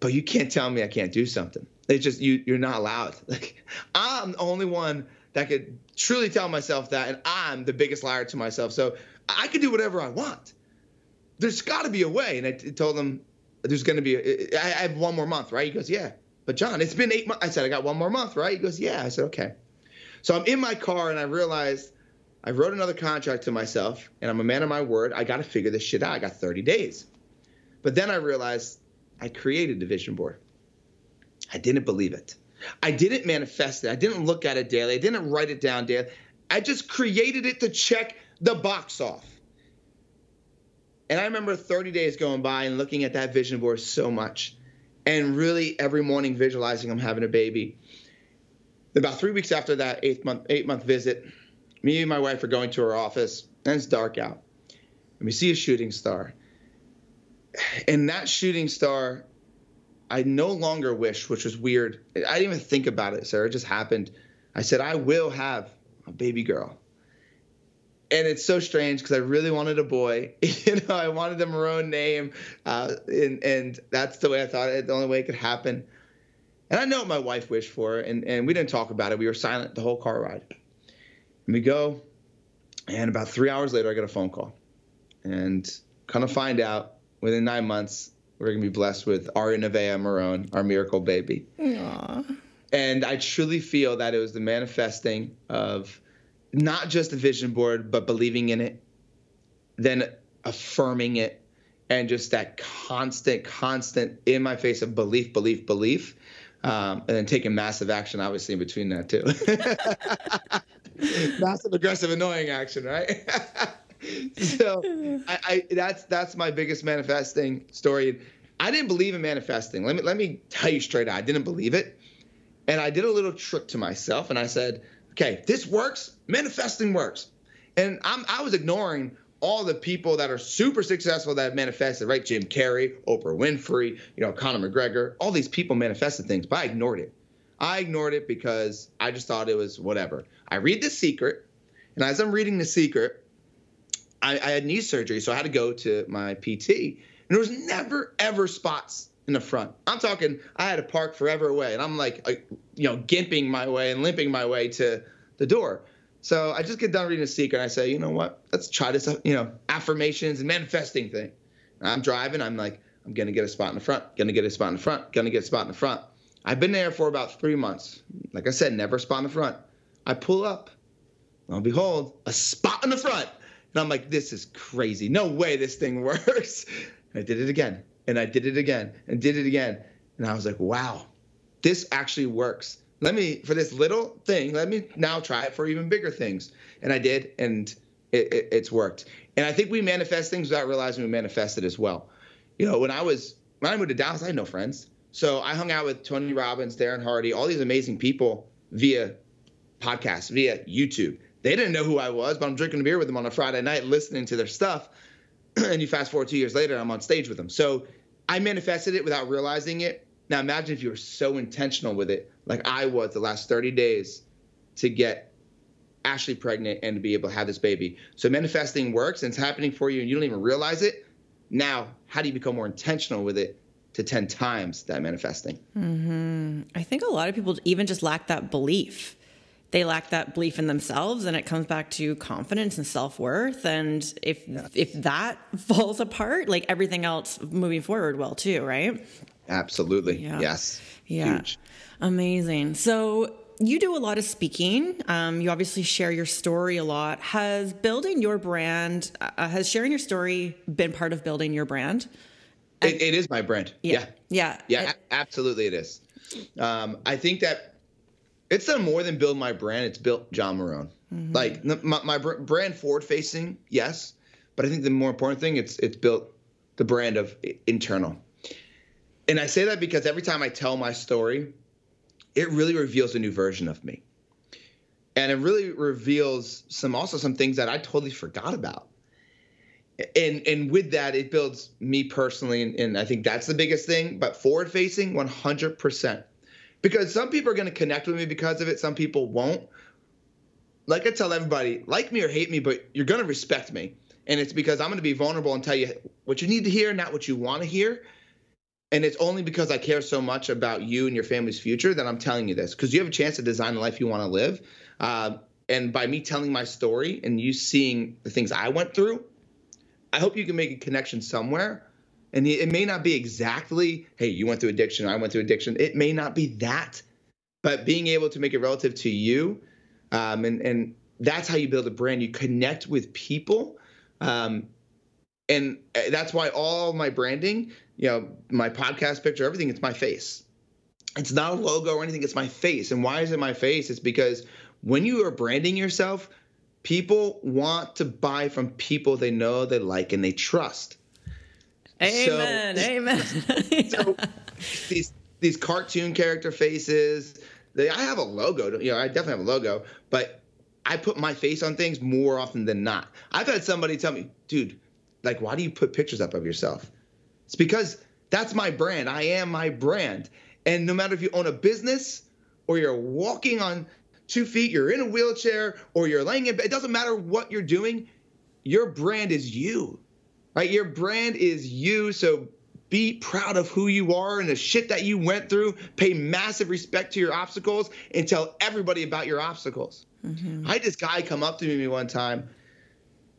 but you can't tell me I can't do something. It's just, you're not allowed. Like, I'm the only one that could truly tell myself that, and I'm the biggest liar to myself. So I could do whatever I want. There's got to be a way. And I told him, there's going to be I have one more month, right? He goes, yeah. But John, it's been 8 months. I said, I got one more month, right? He goes, yeah. I said, okay. So I'm in my car, and I realized I wrote another contract to myself, and I'm a man of my word. I got to figure this shit out. I got 30 days. But then I realized I created the vision board. I didn't believe it. I didn't manifest it. I didn't look at it daily. I didn't write it down daily. I just created it to check the box off. And I remember 30 days going by and looking at that vision board so much, and really every morning visualizing I'm having a baby. About 3 weeks after that eight-month visit, me and my wife are going to her office, and it's dark out, and we see a shooting star. And that shooting star, I no longer wish, which was weird. I didn't even think about it, Sarah. It just happened. I said, I will have a baby girl. And it's so strange because I really wanted a boy. You know, I wanted the Marrone name. And that's the way I thought it, the only way it could happen. And I know what my wife wished for, and we didn't talk about it. We were silent the whole car ride. And we go, and about 3 hours later, I get a phone call. And kind of find out within 9 months We're going to be blessed with Ari Nevaeh Marrone, our miracle baby. Aww. And I truly feel that it was the manifesting of not just a vision board, but believing in it, then affirming it, and just that constant in my face of belief. And then taking massive action, obviously, in between that, too. Massive, aggressive, annoying action, right? So that's my biggest manifesting story. I didn't believe in manifesting. Let me tell you straight out, I didn't believe it. And I did a little trick to myself, and I said, okay, if this works, manifesting works. And I was ignoring all the people that are super successful that have manifested, right? Jim Carrey, Oprah Winfrey, Conor McGregor, all these people manifested things, but I ignored it. I ignored it because I just thought it was whatever. I read The Secret, and as I'm reading The Secret, I had knee surgery, so I had to go to my PT, and there was never, ever spots in the front. I'm talking, I had to park forever away, and I'm like, gimping my way and limping my way to the door. So I just get done reading The Secret, and I say, you know what? Let's try this, affirmations and manifesting thing. And I'm driving. I'm like, I'm going to get a spot in the front, I've been there for about 3 months. Like I said, never a spot in the front. I pull up. Lo and behold, a spot in the front. And I'm like, this is crazy. No way this thing works. And I did it again, and I did it again, and did it again. And I was like, wow, this actually works. Let me now try it for even bigger things. And I did, and it's worked. And I think we manifest things without realizing we manifested as well. When I moved to Dallas, I had no friends. So I hung out with Tony Robbins, Darren Hardy, all these amazing people via podcasts, via YouTube. They didn't know who I was, but I'm drinking a beer with them on a Friday night, listening to their stuff. And you fast forward 2 years later, I'm on stage with them. So I manifested it without realizing it. Now, imagine if you were so intentional with it, like I was the last 30 days to get Ashley pregnant and to be able to have this baby. So manifesting works, and it's happening for you, and you don't even realize it. Now, how do you become more intentional with it to 10 times that manifesting? Mm-hmm. I think a lot of people even just lack that belief. They lack that belief in themselves, and it comes back to confidence and self-worth. And if that falls apart, like everything else moving forward will too, right? Absolutely. Yeah. Yes. Yeah. Huge. Amazing. So you do a lot of speaking. You obviously share your story a lot. Has sharing your story been part of building your brand? It is my brand. Yeah. Yeah. Yeah. Yeah, absolutely. It is. I think that it's done more than build my brand. It's built John Marrone. Mm-hmm. Like my brand forward facing. Yes. But I think the more important thing, it's built the brand of internal. And I say that because every time I tell my story, it really reveals a new version of me. And it really reveals some things that I totally forgot about. And with that, it builds me personally. And I think that's the biggest thing. But forward facing, 100%. Because some people are going to connect with me because of it. Some people won't. Like I tell everybody, like me or hate me, but you're going to respect me. And it's because I'm going to be vulnerable and tell you what you need to hear, not what you want to hear. And it's only because I care so much about you and your family's future that I'm telling you this, because you have a chance to design the life you want to live. And by me telling my story and you seeing the things I went through, I hope you can make a connection somewhere. And it may not be exactly, hey, you went through addiction, I went through addiction. It may not be that, but being able to make it relative to you, and that's how you build a brand. You connect with people. And that's why all my branding, my podcast picture, everything, it's my face. It's not a logo or anything. It's my face. And why is it my face? It's because when you are branding yourself, people want to buy from people they know, they like, and they trust. Amen. So, amen. So these cartoon character faces, I have a logo. I definitely have a logo, but I put my face on things more often than not. I've had somebody tell me, dude, like, why do you put pictures up of yourself? It's because that's my brand. I am my brand. And no matter if you own a business or you're walking on 2 feet, you're in a wheelchair, or you're laying in bed, it doesn't matter what you're doing. Your brand is you, right? Your brand is you. So be proud of who you are and the shit that you went through. Pay massive respect to your obstacles and tell everybody about your obstacles. Mm-hmm. I had this guy come up to me one time.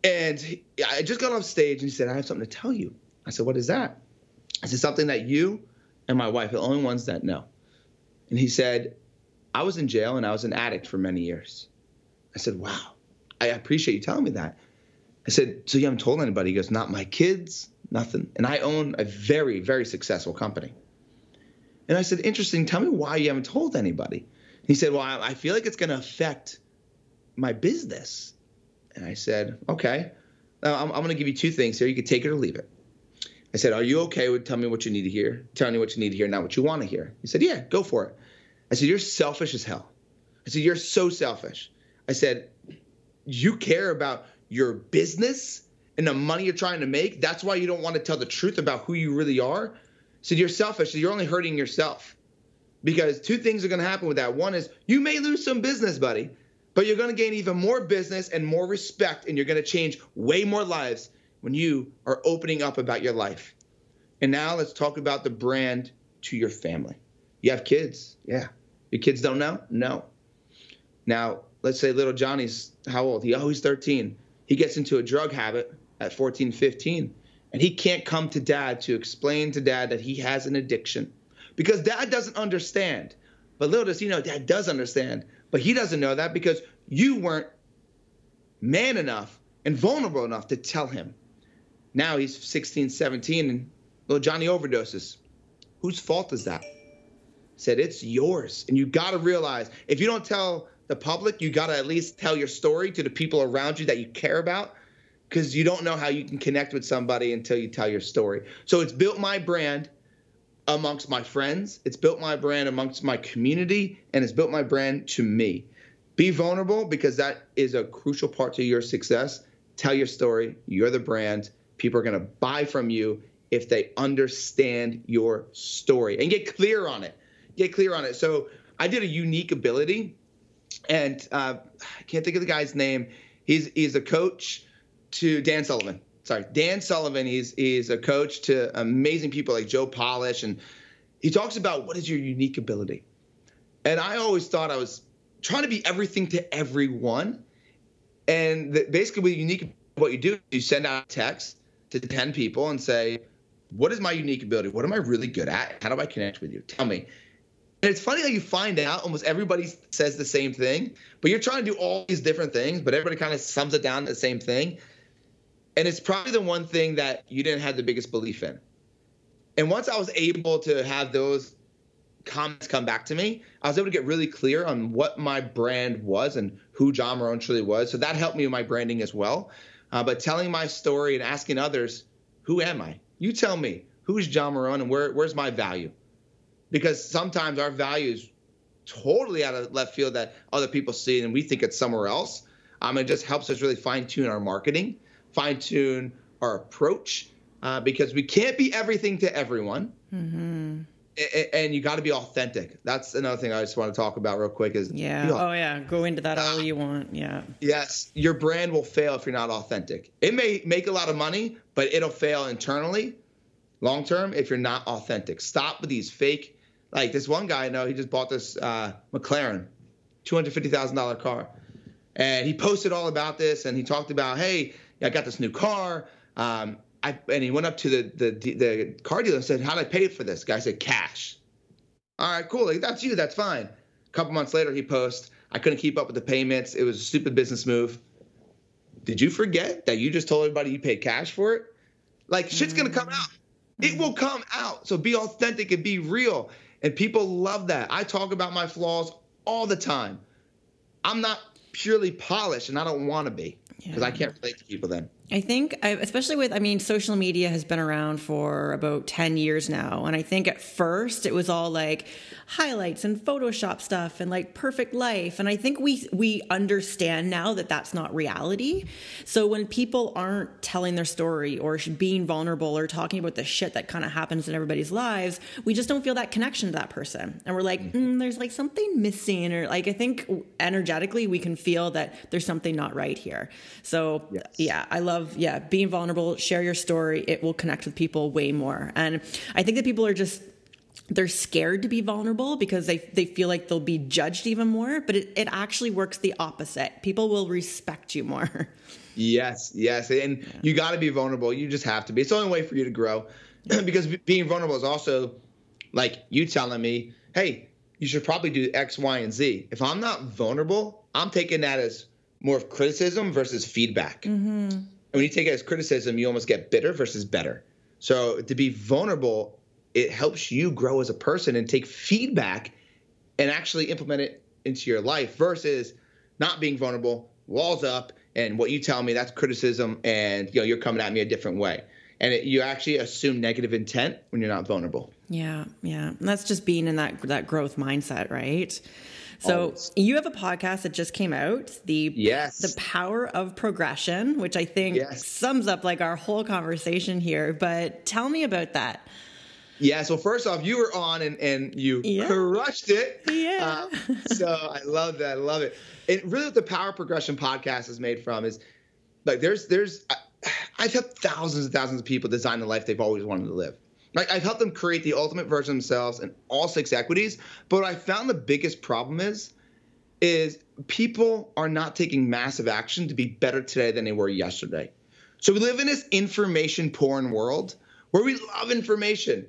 And I just got off stage, and he said, I have something to tell you. I said, what is that? I said, something that you and my wife are the only ones that know. And he said, I was in jail and I was an addict for many years. I said, wow, I appreciate you telling me that. I said, so you haven't told anybody? He goes, not my kids, nothing. And I own a very, very successful company. And I said, interesting. Tell me why you haven't told anybody. And he said, well, I feel like it's going to affect my business. And I said, okay, now I'm going to give you two things here. You can take it or leave it. I said, are you okay with telling me what you need to hear? Telling me what you need to hear, not what you want to hear. He said, yeah, go for it. I said, you're selfish as hell. I said, you're so selfish. I said, you care about your business and the money you're trying to make. That's why you don't want to tell the truth about who you really are. I said, you're selfish. So you're only hurting yourself, because two things are going to happen with that. One is you may lose some business, buddy, but you're going to gain even more business and more respect, and you're going to change way more lives when you are opening up about your life. And now let's talk about the brand to your family. You have kids. Yeah. Your kids don't know? No. Now, let's say little Johnny's how old? He's 13. He gets into a drug habit at 14, 15, and he can't come to dad to explain to dad that he has an addiction, because dad doesn't understand. But little does he know, dad does understand, but he doesn't know that because you weren't man enough and vulnerable enough to tell him. Now he's 16, 17, and little Johnny overdoses. Whose fault is that? Said, it's yours. And you got to realize, if you don't tell the public, you got to at least tell your story to the people around you that you care about, because you don't know how you can connect with somebody until you tell your story. So it's built my brand amongst my friends. It's built my brand amongst my community, and it's built my brand to me. Be vulnerable, because that is a crucial part to your success. Tell your story. You're the brand. People are going to buy from you if they understand your story, and get clear on it. Get clear on it. So I did a unique ability. And I can't think of the guy's name. He's a coach to Dan Sullivan. Sorry, Dan Sullivan. He's a coach to amazing people like Joe Polish. And he talks about what is your unique ability. And I always thought I was trying to be everything to everyone. And basically with unique, what you do, you send out a text to 10 people and say, what is my unique ability? What am I really good at? How do I connect with you? Tell me. And it's funny how you find out almost everybody says the same thing, but you're trying to do all these different things, but everybody kind of sums it down to the same thing. And it's probably the one thing that you didn't have the biggest belief in. And once I was able to have those comments come back to me, I was able to get really clear on what my brand was and who John Marrone truly was. So that helped me with my branding as well. But telling my story and asking others, who am I? You tell me, who's John Marrone and where's my value? Because sometimes our value is totally out of left field that other people see and we think it's somewhere else. It just helps us really fine-tune our marketing, fine-tune our approach, because we can't be everything to everyone. Mm-hmm. And you got to be authentic. That's another thing I just want to talk about real quick is go into that all you want. Yeah. Yes. Your brand will fail if you're not authentic. It may make a lot of money, but it'll fail internally, long-term, if you're not authentic. Stop with these fake. Like this one guy I know, he just bought this McLaren, $250,000 car. And he posted all about this, and he talked about, hey, I got this new car. And he went up to the car dealer and said, how'd I pay for this? Guy said, cash. All right, cool. Like, that's you. That's fine. A couple months later, he posts, I couldn't keep up with the payments. It was a stupid business move. Did you forget that you just told everybody you paid cash for it? Like, shit's going to come out. It will come out. So be authentic and be real. And people love that. I talk about my flaws all the time. I'm not purely polished, and I don't want to be, because I can't relate to people then. I think, especially with, social media has been around for about 10 years now. And I think at first it was all like highlights and Photoshop stuff and like perfect life. And I think we understand now that that's not reality. So when people aren't telling their story or being vulnerable or talking about the shit that kind of happens in everybody's lives, we just don't feel that connection to that person. And we're like, there's like something missing, or like, I think energetically we can feel that there's something not right here. So I love being vulnerable, share your story. It will connect with people way more. And I think that people are just, they're scared to be vulnerable because they feel like they'll be judged even more, but it actually works the opposite. People will respect you more. Yes. And you got to be vulnerable. You just have to be. It's the only way for you to grow. Because being vulnerable is also like you telling me, hey, you should probably do X, Y, and Z. If I'm not vulnerable, I'm taking that as more of criticism versus feedback. Mm-hmm. And when you take it as criticism, you almost get bitter versus better. So to be vulnerable, it helps you grow as a person and take feedback and actually implement it into your life versus not being vulnerable, walls up, and what you tell me, that's criticism, and you know, you're coming at me a different way. And you actually assume negative intent when you're not vulnerable. Yeah, yeah. And that's just being in that growth mindset, right? So always. You have a podcast that just came out, The Power of Progression, which I think sums up like our whole conversation here. But tell me about that. Yeah, so first off, you were on and you crushed it. Yeah. So I love that. I love it. And really what the Power of Progression podcast is made from is like there's – I've helped thousands and thousands of people design the life they've always wanted to live. Like I've helped them create the ultimate version of themselves in all six equities. But what I found the biggest problem is people are not taking massive action to be better today than they were yesterday. So we live in this information-porn world where we love information,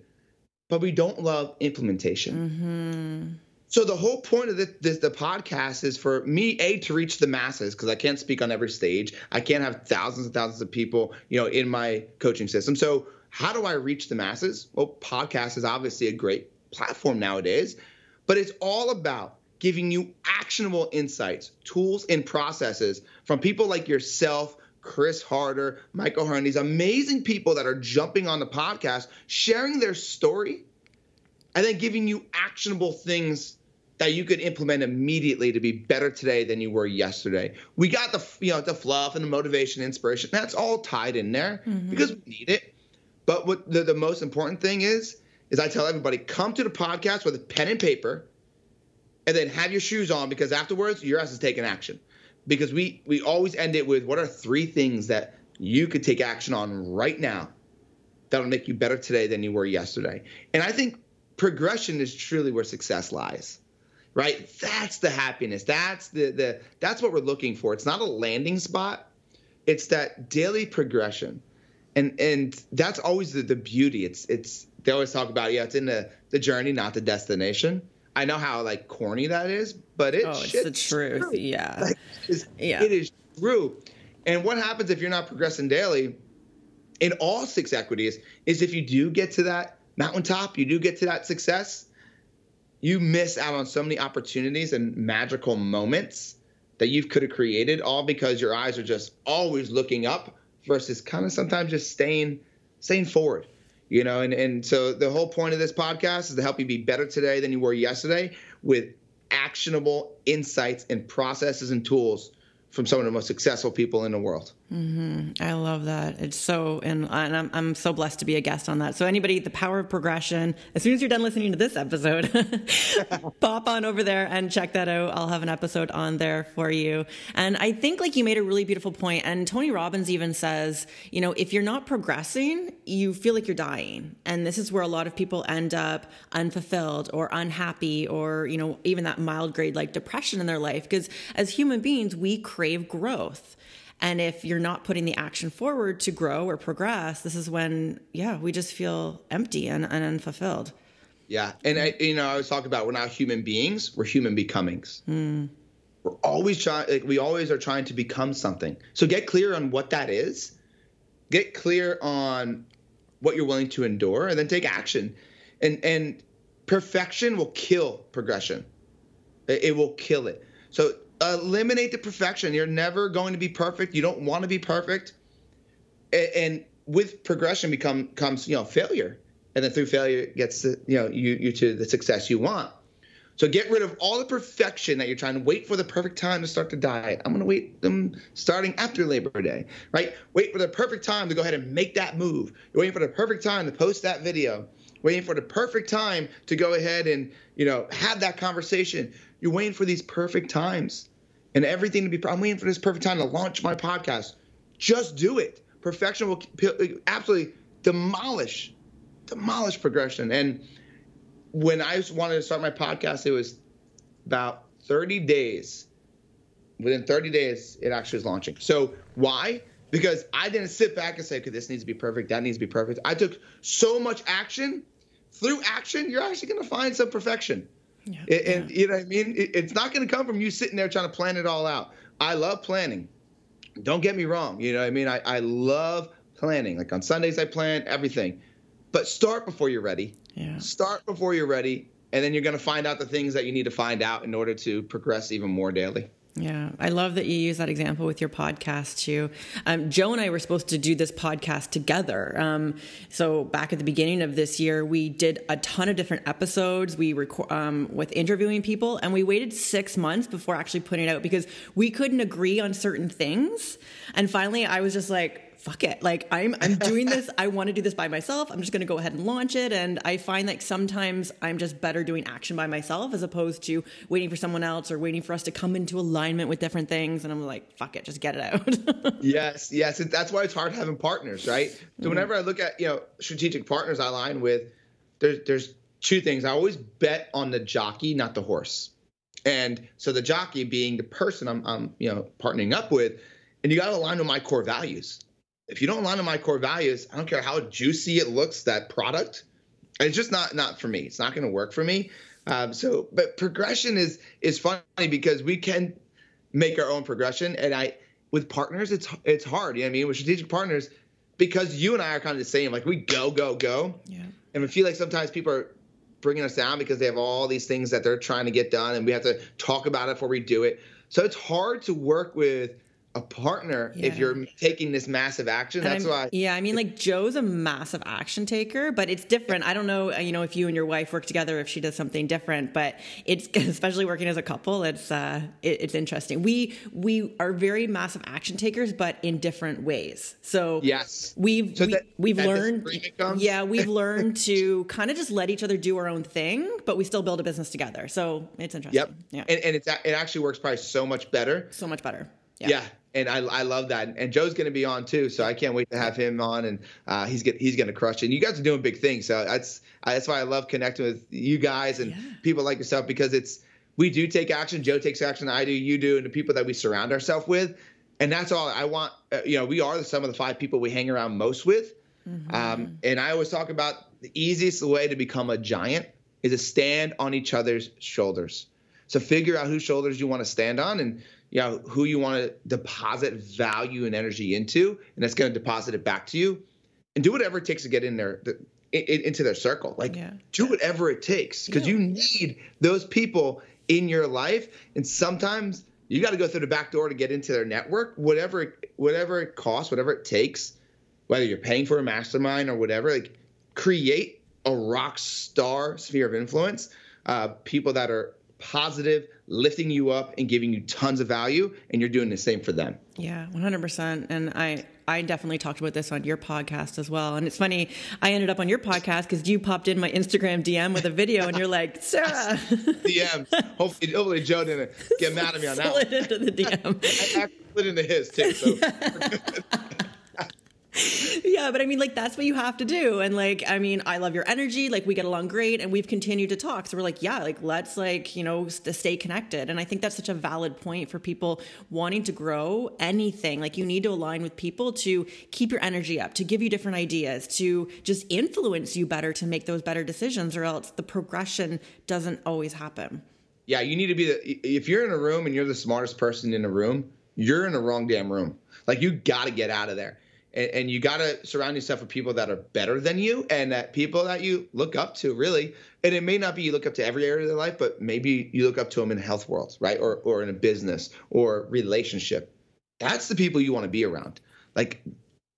but we don't love implementation. Mm-hmm. So the whole point of the podcast is for me, A, to reach the masses, because I can't speak on every stage. I can't have thousands and thousands of people, you know, in my coaching system. So how do I reach the masses? Well, podcast is obviously a great platform nowadays, but it's all about giving you actionable insights, tools, and processes from people like yourself, Chris Harder, Michael Harden, these amazing people that are jumping on the podcast, sharing their story, and then giving you actionable things that you could implement immediately to be better today than you were yesterday. We got the fluff and the motivation, inspiration. That's all tied in there because we need it. But what the most important thing is I tell everybody, come to the podcast with a pen and paper and then have your shoes on, because afterwards your ass is taking action. Because we always end it with, what are three things that you could take action on right now that'll make you better today than you were yesterday? And I think progression is truly where success lies. Right? That's the happiness. That's that's what we're looking for. It's not a landing spot. It's that daily progression. And that's always the beauty. It's they always talk about, it's in the journey, not the destination. I know how like corny that is, but it's the truth. True. Yeah. Like, it is true. And what happens if you're not progressing daily in all six equities is if you do get to that mountaintop, you do get to that success, you miss out on so many opportunities and magical moments that you could have created, all because your eyes are just always looking up versus kind of sometimes just staying forward, you know? And so the whole point of this podcast is to help you be better today than you were yesterday with actionable insights and processes and tools from some of the most successful people in the world. Mm-hmm. I love that. It's so, and I'm so blessed to be a guest on that. So anybody, The Power of Progression, as soon as you're done listening to this episode, pop on over there and check that out. I'll have an episode on there for you. And I think like you made a really beautiful point, and Tony Robbins even says, you know, if you're not progressing, you feel like you're dying. And this is where a lot of people end up unfulfilled or unhappy, or, you know, even that mild grade like depression in their life. Because as human beings, we crave growth. And if you're not putting the action forward to grow or progress, this is when, we just feel empty and unfulfilled. Yeah. And I was talking about, we're not human beings, we're human becomings. Mm. We're always trying to become something. So get clear on what that is, get clear on what you're willing to endure, and then take action. And perfection will kill progression. It will kill it. So eliminate the perfection. You're never going to be perfect. You don't want to be perfect. And with progression comes, failure. And then through failure gets, you to the success you want. So get rid of all the perfection that you're trying to wait for the perfect time to start the diet. I'm going to wait them starting after Labor Day, right? Wait for the perfect time to go ahead and make that move. You're waiting for the perfect time to post that video, waiting for the perfect time to go ahead and, have that conversation. You're waiting for these perfect times. And everything to be, I'm waiting for this perfect time to launch my podcast. Just do it. Perfection will absolutely demolish progression. And when I wanted to start my podcast, it was about 30 days. Within 30 days, it actually was launching. So why? because I didn't sit back and say, okay, this needs to be perfect, that needs to be perfect. I took so much action. Through action, you're actually going to find some perfection. Yeah. And you know what I mean? It's not going to come from you sitting there trying to plan it all out. I love planning. Don't get me wrong. You know what I mean? I love planning. Like on Sundays, I plan everything. But start before you're ready. Yeah. Start before you're ready. And then you're going to find out the things that you need to find out in order to progress even more daily. Yeah. I love that you use that example with your podcast too. Joe and I were supposed to do this podcast together. So back at the beginning of this year, we did a ton of different episodes. We record, with interviewing people, and we waited 6 months before actually putting it out because we couldn't agree on certain things. And finally I was just like, fuck it. Like I'm doing this. I want to do this by myself. I'm just going to go ahead and launch it. And I find like sometimes I'm just better doing action by myself as opposed to waiting for someone else or waiting for us to come into alignment with different things. And I'm like, fuck it, just get it out. Yes. That's why it's hard having partners, right? So whenever I look at, you know, strategic partners I align with, there's two things. I always bet on the jockey, not the horse. And so the jockey being the person I'm you know, partnering up with, and you got to align with my core values. If you don't align with my core values, I don't care how juicy it looks, that product, it's just not for me. It's not going to work for me. But progression is funny because we can make our own progression. And with partners, it's hard. You know what I mean? With strategic partners, because you and I are kind of the same, like we go. Yeah. And we feel like sometimes people are bringing us down because they have all these things that they're trying to get done. And we have to talk about it before we do it. So it's hard to work with a partner if you're taking this massive action. That's why. Yeah. I mean, like Joe's a massive action taker, but it's different. I don't know, you know, if you and your wife work together, if she does something different, but it's especially working as a couple. It's interesting. We are very massive action takers, but in different ways. So yes, we've learned to kind of just let each other do our own thing, but we still build a business together. So it's interesting. Yep. Yeah. And it actually works probably so much better. So much better. Yeah. And I love that. And Joe's going to be on too. So I can't wait to have him on, and he's going to crush it. And you guys are doing big things. So that's why I love connecting with you guys and people like yourself, because we do take action. Joe takes action. I do. You do. And the people that we surround ourselves with. And that's all I want. You know, we are the sum of the five people we hang around most with. Mm-hmm. And I always talk about the easiest way to become a giant is to stand on each other's shoulders. So figure out whose shoulders you want to stand on, and you know, who you want to deposit value and energy into, and that's going to deposit it back to you, and do whatever it takes to get in there, into their circle. Like do whatever it takes, because you need those people in your life. And sometimes you got to go through the back door to get into their network, whatever it costs, whatever it takes, whether you're paying for a mastermind or whatever. Like create a rock star sphere of influence, people that are positive, lifting you up and giving you tons of value, and you're doing the same for them. Yeah, 100%. And I definitely talked about this on your podcast as well. And it's funny, I ended up on your podcast because you popped in my Instagram DM with a video, and you're like, Sarah. DMs. Hopefully Joe didn't get mad at me on that one. Slid into the DM. I slid into his too. So. Yeah, but I mean, like, that's what you have to do. And like, I mean, I love your energy. Like, we get along great, and we've continued to talk. So we're like, yeah, like, let's like, you know, stay connected. And I think that's such a valid point for people wanting to grow anything. Like, you need to align with people to keep your energy up, to give you different ideas, to just influence you better, to make those better decisions, or else the progression doesn't always happen. Yeah, you need to be if you're in a room and you're the smartest person in the room, you're in the wrong damn room. Like, you got to get out of there. And you got to surround yourself with people that are better than you, and that people that you look up to, really. And it may not be you look up to every area of their life, but maybe you look up to them in the health world, right? Or in a business or relationship. That's the people you want to be around. Like,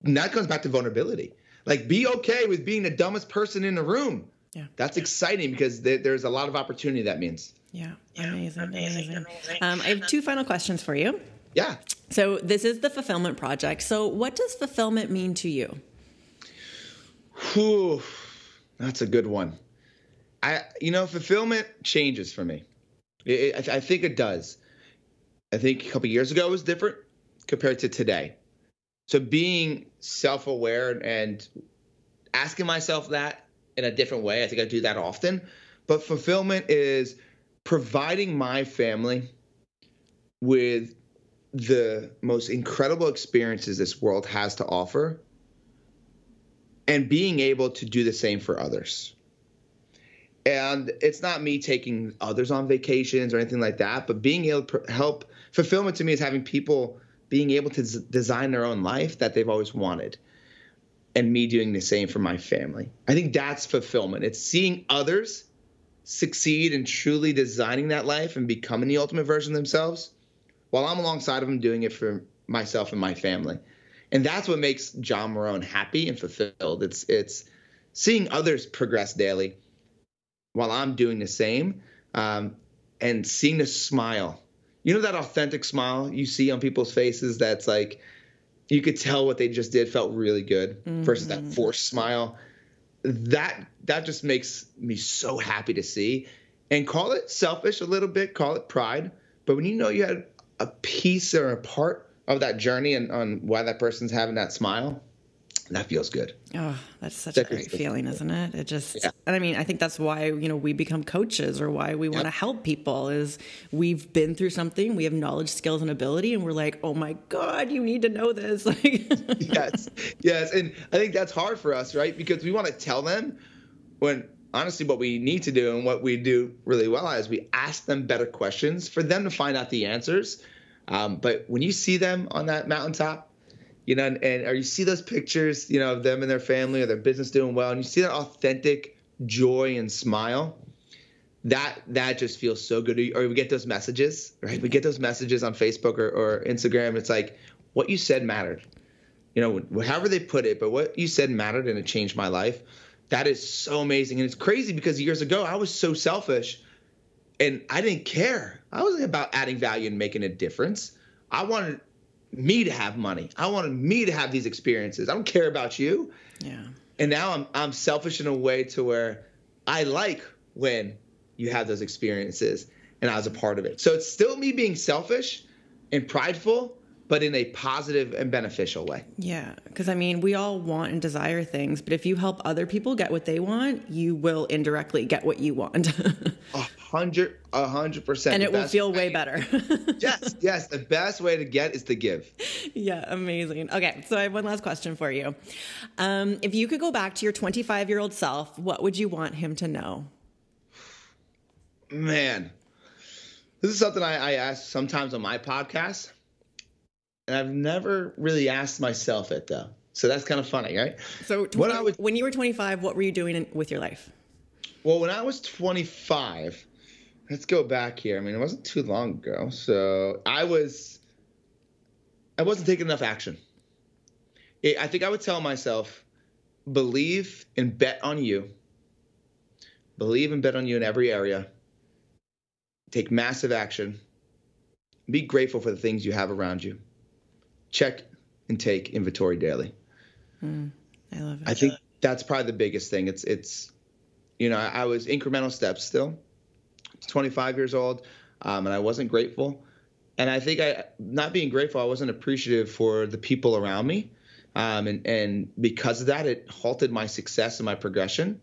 and that comes back to vulnerability. Like, be okay with being the dumbest person in the room. Yeah. That's exciting because there's a lot of opportunity that means. Yeah. Amazing. I have two final questions for you. Yeah. So this is the Fulfillment Project. So what does fulfillment mean to you? Whew, that's a good one. Fulfillment changes for me. I think it does. I think a couple of years ago it was different compared to today. So being self-aware and asking myself that in a different way, I think I do that often. But fulfillment is providing my family with the most incredible experiences this world has to offer and being able to do the same for others. And it's not me taking others on vacations or anything like that, but being able to help – fulfillment to me is having people being able to design their own life that they've always wanted and me doing the same for my family. I think that's fulfillment. It's seeing others succeed and truly designing that life and becoming the ultimate version of themselves while I'm alongside of them doing it for myself and my family. And that's what makes John Marrone happy and fulfilled. It's seeing others progress daily while I'm doing the same, and seeing the smile. You know that authentic smile you see on people's faces that's like you could tell what they just did felt really good versus that forced smile. That just makes me so happy to see. And call it selfish a little bit, call it pride. But when you know you had a piece or a part of that journey and on why that person's having that smile, that feels good. Oh, that's such a great feeling, isn't it? It just, yeah. And I mean, I think that's why, you know, we become coaches or why we want to help people is we've been through something, we have knowledge, skills, and ability, and we're like, oh my God, you need to know this. Like, yes. And I think that's hard for us, right? Because we want to tell them when honestly what we need to do and what we do really well is we ask them better questions for them to find out the answers. But when you see them on that mountaintop, you know, and or you see those pictures, you know, of them and their family or their business doing well, and you see that authentic joy and smile, that just feels so good. Or we get those messages, right? We get those messages on Facebook or Instagram. It's like, what you said mattered. You know, however they put it, but what you said mattered and it changed my life. That is so amazing. And it's crazy because years ago I was so selfish and I didn't care. I wasn't about adding value and making a difference. I wanted me to have money. I wanted me to have these experiences. I don't care about you. Yeah. And now I'm selfish in a way to where I like when you have those experiences and I was a part of it. So it's still me being selfish and prideful, but in a positive and beneficial way. Yeah. Because I mean, we all want and desire things, but if you help other people get what they want, you will indirectly get what you want. 100%. And it will feel way better. Yes. The best way to get is to give. Yeah. Amazing. Okay. So I have one last question for you. If you could go back to your 25-year-old self, what would you want him to know? Man, this is something I ask sometimes on my podcast. And I've never really asked myself it, though. So that's kind of funny, right? So when you were 25, what were you doing with your life? Well, when I was 25, let's go back here. I mean, it wasn't too long ago. So I wasn't taking enough action. I think I would tell myself, believe and bet on you. Believe and bet on you in every area. Take massive action. Be grateful for the things you have around you. Check and take inventory daily. I love it. I think that's probably the biggest thing. It's you know, I was incremental steps still, 25 years old, and I wasn't grateful. And I think not being grateful, I wasn't appreciative for the people around me. And because of that, it halted my success and my progression.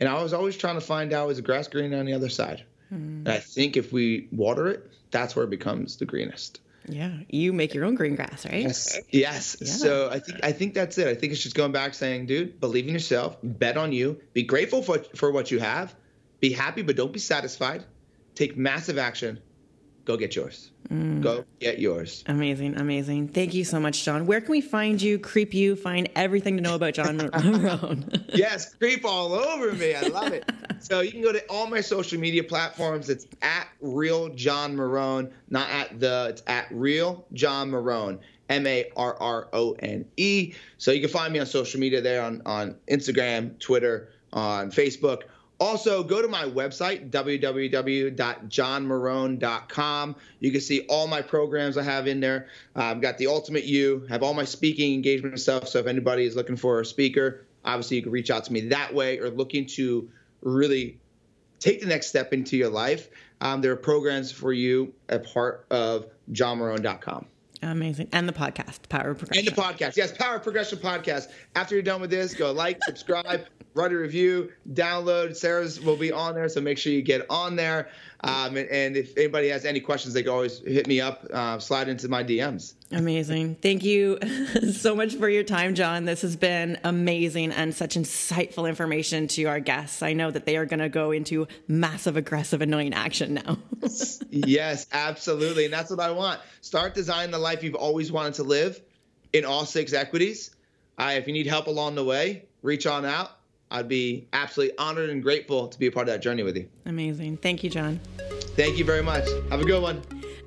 And I was always trying to find out, is the grass green on the other side? And I think if we water it, that's where it becomes the greenest. Yeah. You make your own green grass, right? Yes. Yeah. So I think that's it. I think it's just going back saying, dude, believe in yourself, bet on you, be grateful for what you have, be happy, but don't be satisfied. Take massive action. Go get yours. Go get yours. Amazing. Thank you so much, John. Where can we find you, creep you, find everything to know about John Marrone? Yes, creep all over me. I love it. So you can go to all my social media platforms. It's at Real John Marrone, not at the, it's at Real John Marrone, Marrone. So you can find me on social media there on Instagram, Twitter, on Facebook. Also, go to my website, www.johnmarrone.com. You can see all my programs I have in there. I've got The Ultimate You, have all my speaking engagement stuff. So if anybody is looking for a speaker, obviously you can reach out to me that way or looking to really take the next step into your life. There are programs for you at part of johnmarrone.com. Amazing. And the podcast, Power of Progression. Yes, Power of Progression podcast. After you're done with this, go like, subscribe. write a review, download. Sarah's will be on there, so make sure you get on there. And if anybody has any questions, they can always hit me up, slide into my DMs. Amazing. Thank you so much for your time, John. This has been amazing and such insightful information to our guests. I know that they are going to go into massive, aggressive, annoying action now. Yes, absolutely. And that's what I want. Start designing the life you've always wanted to live in all 6 equities. If you need help along the way, reach on out. I'd be absolutely honored and grateful to be a part of that journey with you. Amazing. Thank you, John. Thank you very much. Have a good one.